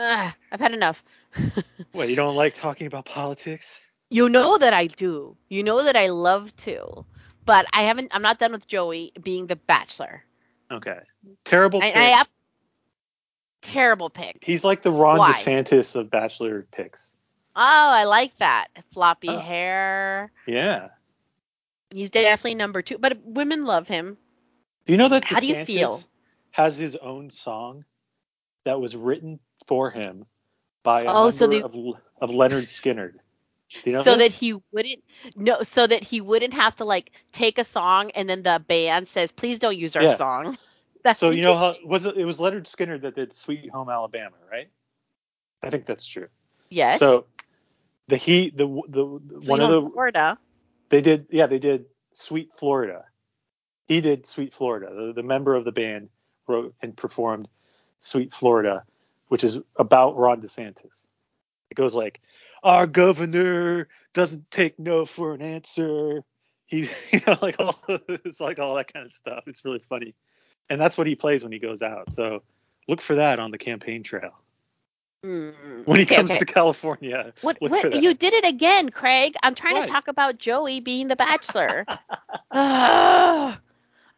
uh, I've had enough. What, you don't like talking about politics? You know that I do. You know that I love to. But I haven't. I'm not done with Joey being the Bachelor. Okay. Terrible. I, pick. I, I, terrible pick. He's like the Ron Why? DeSantis of Bachelor picks. Oh, I like that floppy oh. hair. Yeah. He's definitely number two. But women love him. Do you know that? How DeSantis- do you feel? Has his own song that was written for him by a oh, member so the, of, of Lynyrd Skynyrd. Do you know so this? that he wouldn't no, so that he wouldn't have to like take a song and then the band says, "Please don't use our yeah. song." That's so you know how was it, it was Lynyrd Skynyrd that did "Sweet Home Alabama," right? I think that's true. Yes. So the he the the Sweet one Home of the Florida. They did yeah they did "Sweet Florida." He did "Sweet Florida." The, the member of the band. Wrote and performed "Sweet Florida," which is about Ron DeSantis. It goes like, "Our governor doesn't take no for an answer. He, you know, like all it's like all that kind of stuff. It's really funny, and that's what he plays when he goes out. So look for that on the campaign trail mm. when he okay, comes okay. to California. What? what you did it again, Craig. I'm trying what? to talk about Joey being the bachelor.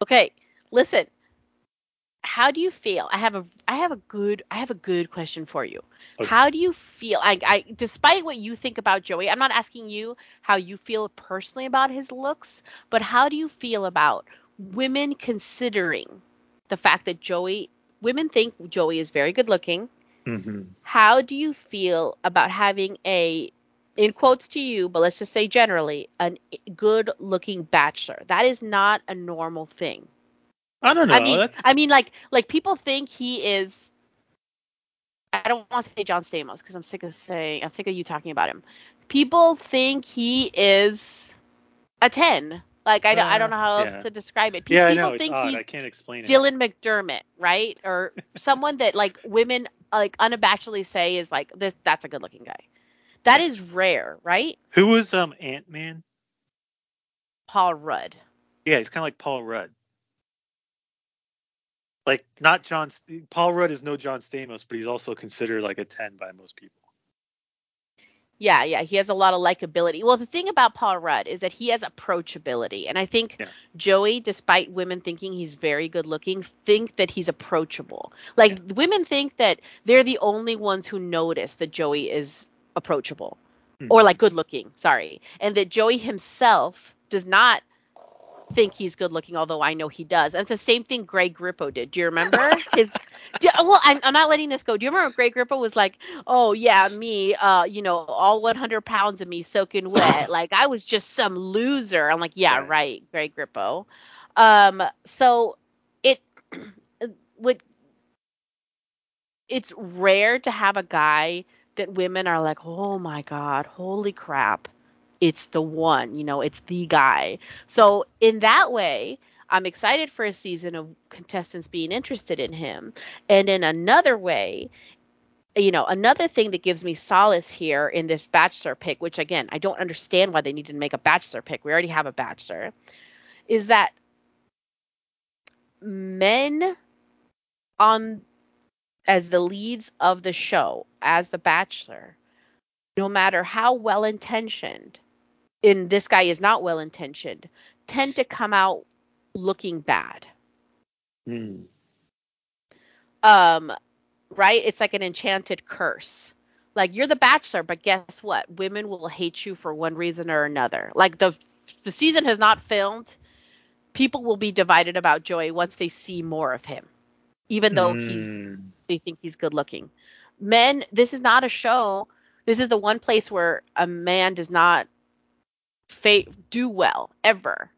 Okay, listen. How do you feel? I have a, I have a good, I have a good question for you. Okay. How do you feel? I, I, despite what you think about Joey, I'm not asking you how you feel personally about his looks, but how do you feel about women considering the fact that Joey, women think Joey is very good looking. Mm-hmm. How do you feel about having a, in quotes to you, but let's just say generally, an good looking bachelor? That is not a normal thing. I don't know. I mean, That's... I mean, like, like people think he is. I don't want to say John Stamos because I'm sick of saying I'm sick of you talking about him. People think he is a ten. Like I, uh, I don't know how else yeah. to describe it. People, yeah, I know. People think it's odd. He's I can't explain Dylan it. McDermott, right, or someone that like women like unabashedly say is like this. That's a good-looking guy. That is rare, right? Who was um Ant-Man? Paul Rudd. Yeah, he's kind of like Paul Rudd. Like not John – Paul Rudd is no John Stamos, but he's also considered like a ten by most people. Yeah, yeah. He has a lot of likability. Well, the thing about Paul Rudd is that he has approachability. And I think yeah. Joey, despite women thinking he's very good looking, think that he's approachable. Like yeah. women think that they're the only ones who notice that Joey is approachable mm-hmm. or like good looking. Sorry. And that Joey himself does not – think he's good looking, although I know he does. And it's the same thing Greg Grippo did. Do you remember his do, well I'm, I'm not letting this go. Do you remember Greg Grippo was like, oh yeah, me uh you know, all one hundred pounds of me soaking wet, like I was just some loser. I'm like, yeah, right, Greg Grippo. Um so it would it's rare to have a guy that women are like, oh my god, holy crap, it's the one, you know, it's the guy. So in that way, I'm excited for a season of contestants being interested in him. And in another way, you know, another thing that gives me solace here in this bachelor pick, which again, I don't understand why they needed to make a bachelor pick. We already have a bachelor, is that men on as the leads of the show, as the bachelor, no matter how well-intentioned, and this guy is not well-intentioned, tend to come out looking bad. Mm. Um, right? It's like an enchanted curse. Like, you're the bachelor, but guess what? Women will hate you for one reason or another. Like, the the season has not filmed. People will be divided about Joey once they see more of him, even though mm. he's they think he's good-looking. Men, this is not a show. This is the one place where a man does not fa- do well ever,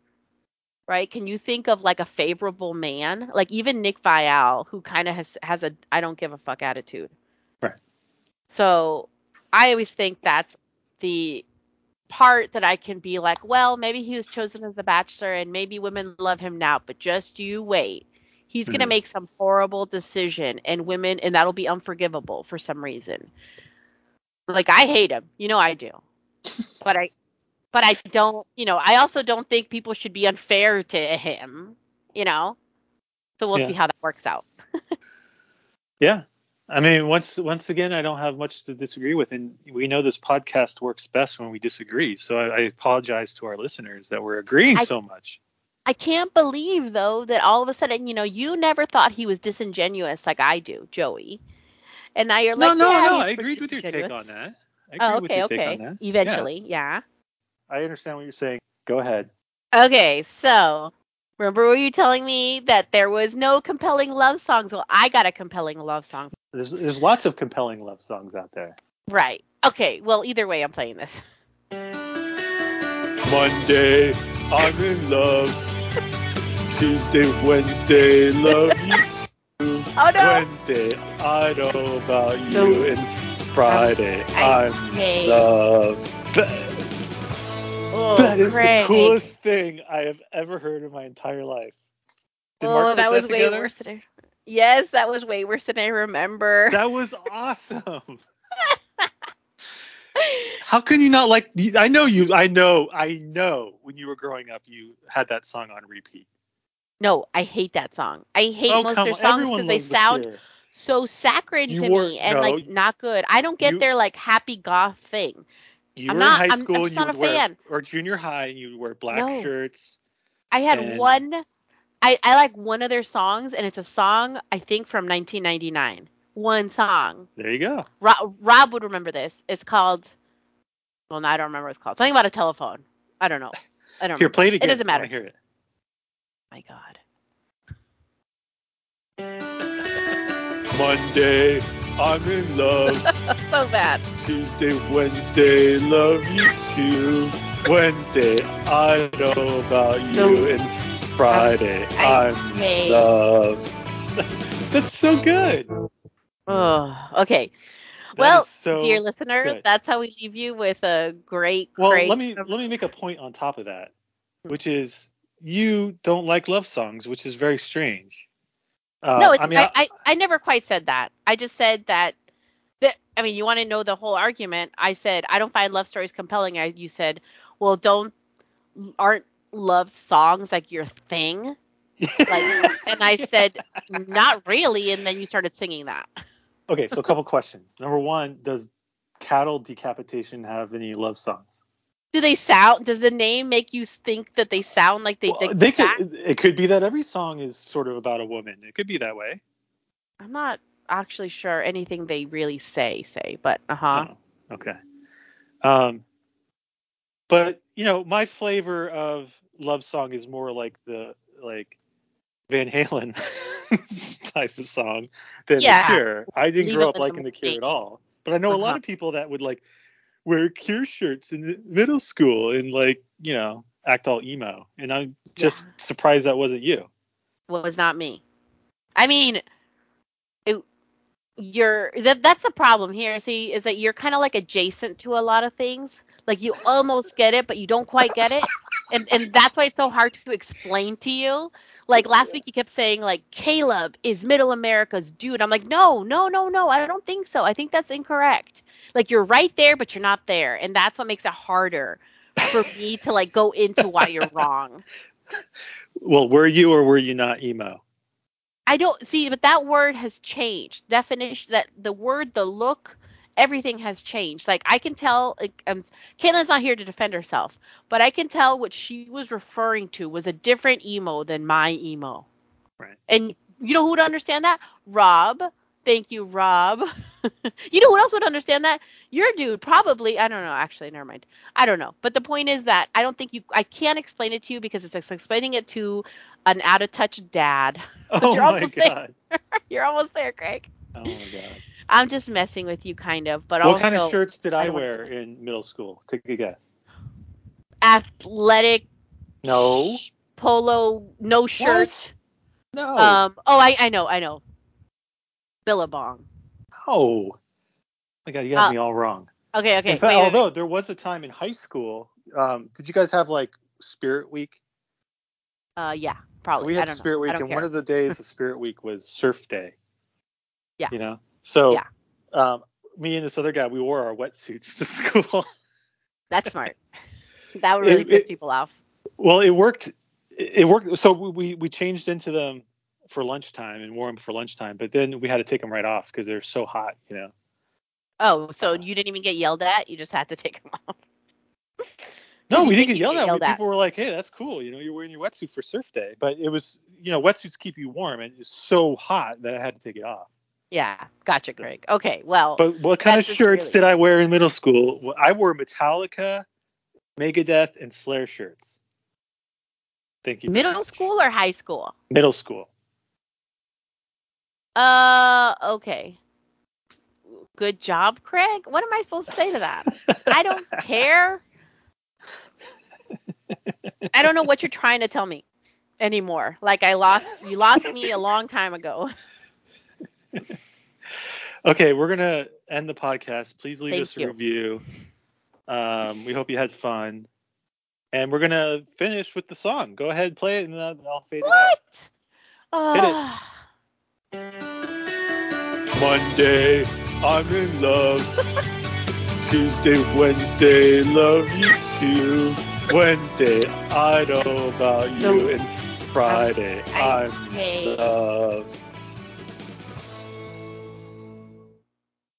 right? Can you think of like a favorable man? Like even Nick Viall, who kind of has, has a I don't give a fuck attitude. Right. So I always think that's the part that I can be like, well, maybe he was chosen as the bachelor and maybe women love him now, but just you wait. He's mm-hmm. going to make some horrible decision and women, and that'll be unforgivable for some reason. Like, I hate him. You know I do. But I but I don't, you know, I also don't think people should be unfair to him, you know? So we'll yeah. see how that works out. yeah. I mean, once once again, I don't have much to disagree with. And we know this podcast works best when we disagree. So I, I apologize to our listeners that we're agreeing I, so much. I can't believe, though, that all of a sudden, you know, you never thought he was disingenuous like I do, Joey. And now you're like, no, no, yeah, no. I agreed with your take on that. I agree oh, okay, with your take okay. on that. Eventually, yeah. yeah. I understand what you're saying. Go ahead. Okay, so remember were you telling me that there was no compelling love songs? Well, I got a compelling love song. There's there's lots of compelling love songs out there. Right. Okay, well, either way, I'm playing this. Monday, I'm in love. Tuesday, Wednesday, love you. Oh, no. Wednesday, I know about you. No. And Friday, I'm, I'm in love. That, oh, that is Craig. The coolest thing I have ever heard in my entire life. Did oh, Mark that was that way together? Worse than I. Yes, that was way worse than I remember. That was awesome. How can you not like? I know you. I know. I know. When you were growing up, you had that song on repeat. No, I hate that song. I hate oh, most of their songs because they sound the so saccharine you to were, me and no, like not good. I don't get you, their like happy goth thing. You I'm were not, in high school I'm, I'm and not you would wear, fan. Or junior high, and you wear black no. shirts. I had and... one. I, I like one of their songs, and it's a song I think from nineteen ninety-nine. One song. There you go. Rob, Rob would remember this. It's called. Well, no, I don't remember what it's called. Something about a telephone. I don't know. I don't. Here, play it again. It doesn't matter. I hear it. My God. Monday, I'm in love. So bad. Tuesday, Wednesday, love you too. Wednesday, I know about you. So, and Friday, I, I'm in love. That's so good. Oh, okay. That well, so dear listener, good. That's how we leave you with a great, well, great. Well, let me let me make a point on top of that, which is. You don't like love songs, which is very strange. Uh, no, it's, I, mean, I, I I never quite said that. I just said that, that I mean, you want to know the whole argument. I said, I don't find love stories compelling. I, you said, well, don't, aren't love songs like your thing? Like, and I said, not really. And then you started singing that. Okay, so a couple questions. Number one, does Cattle Decapitation have any love songs? Do they sound? Does the name make you think that they sound like they? Well, they could. It could be that every song is sort of about a woman. It could be that way. I'm not actually sure anything they really say. Say, but uh huh. Oh, okay. Um, but you know, my flavor of love song is more like the like Van Halen type of song than yeah. The Cure. I didn't Leave grow up liking the Cure at all, but I know uh-huh. a lot of people that would like. Wear Cure shirts in middle school and like, you know, act all emo. And I'm just yeah. surprised that wasn't you. Well, it was not me. I mean, it, you're that, that's the problem here. See, is that you're kind of like adjacent to a lot of things. Like you almost get it, but you don't quite get it. And and that's why it's so hard to explain to you. Like last week you kept saying like Caleb is Middle America's dude. I'm like, no, no, no, no. I don't think so. I think that's incorrect. Like you're right there, but you're not there. And that's what makes it harder for me to like go into why you're wrong. Well, were you or were you not emo? I don't see, but that word has changed. Definition that the word, the look, everything has changed. Like I can tell like, um, Caitlin's not here to defend herself, but I can tell what she was referring to was a different emo than my emo. Right. And you know who would understand that? Rob. Thank you, Rob. You know who else would understand that? Your dude, probably. I don't know. Actually, never mind. I don't know. But the point is that I don't think you. I can't explain it to you because it's like explaining it to an out-of-touch dad. But oh you're my god! You're almost there, Craig. Oh my god! I'm just messing with you, kind of. But what also, kind of shirts did I, I wear in middle school? Take a guess. Athletic. No. Sh- polo. No shirt. What? No. Um. Oh, I. I know. I know. Billabong. Oh, my God, you got uh, me all wrong. Okay, okay. In fact, wait, wait, although wait. There was a time in high school, um, did you guys have like Spirit Week? Uh, yeah, probably. So we had I don't Spirit know. Week, I don't and care. One of the days of Spirit Week was Surf Day. Yeah. You know, so yeah. Um, me and this other guy, we wore our wetsuits to school. That's smart. That would really piss people off. Well, it worked. It worked. So we we changed into them. For lunchtime and wore them for lunchtime, but then we had to take them right off because they're so hot, you know. Oh, so you didn't even get yelled at? You just had to take them off? No, we didn't get yelled, get yelled at. People were like, "Hey, that's cool. You know, you're wearing your wetsuit for surf day." But it was, you know, wetsuits keep you warm, and it's so hot that I had to take it off. Yeah, gotcha, Greg. Okay, well. But what kind of shirts really... did I wear in middle school? Well, I wore Metallica, Megadeth, and Slayer shirts. Thank you. Middle school or high school? Middle school. Uh, okay. Good job, Craig. What am I supposed to say to that? I don't care. I don't know what you're trying to tell me anymore. Like I lost, you lost me a long time ago. Okay. We're going to end the podcast. Please leave Thank us a you. Review. Um, we hope you had fun and we're going to finish with the song. Go ahead, play it. And then I'll fade what? It out. Hit uh... it. Monday, I'm in love. Tuesday, Wednesday, love you too. Wednesday, I know about you. No. And Friday, I'm, I'm in love.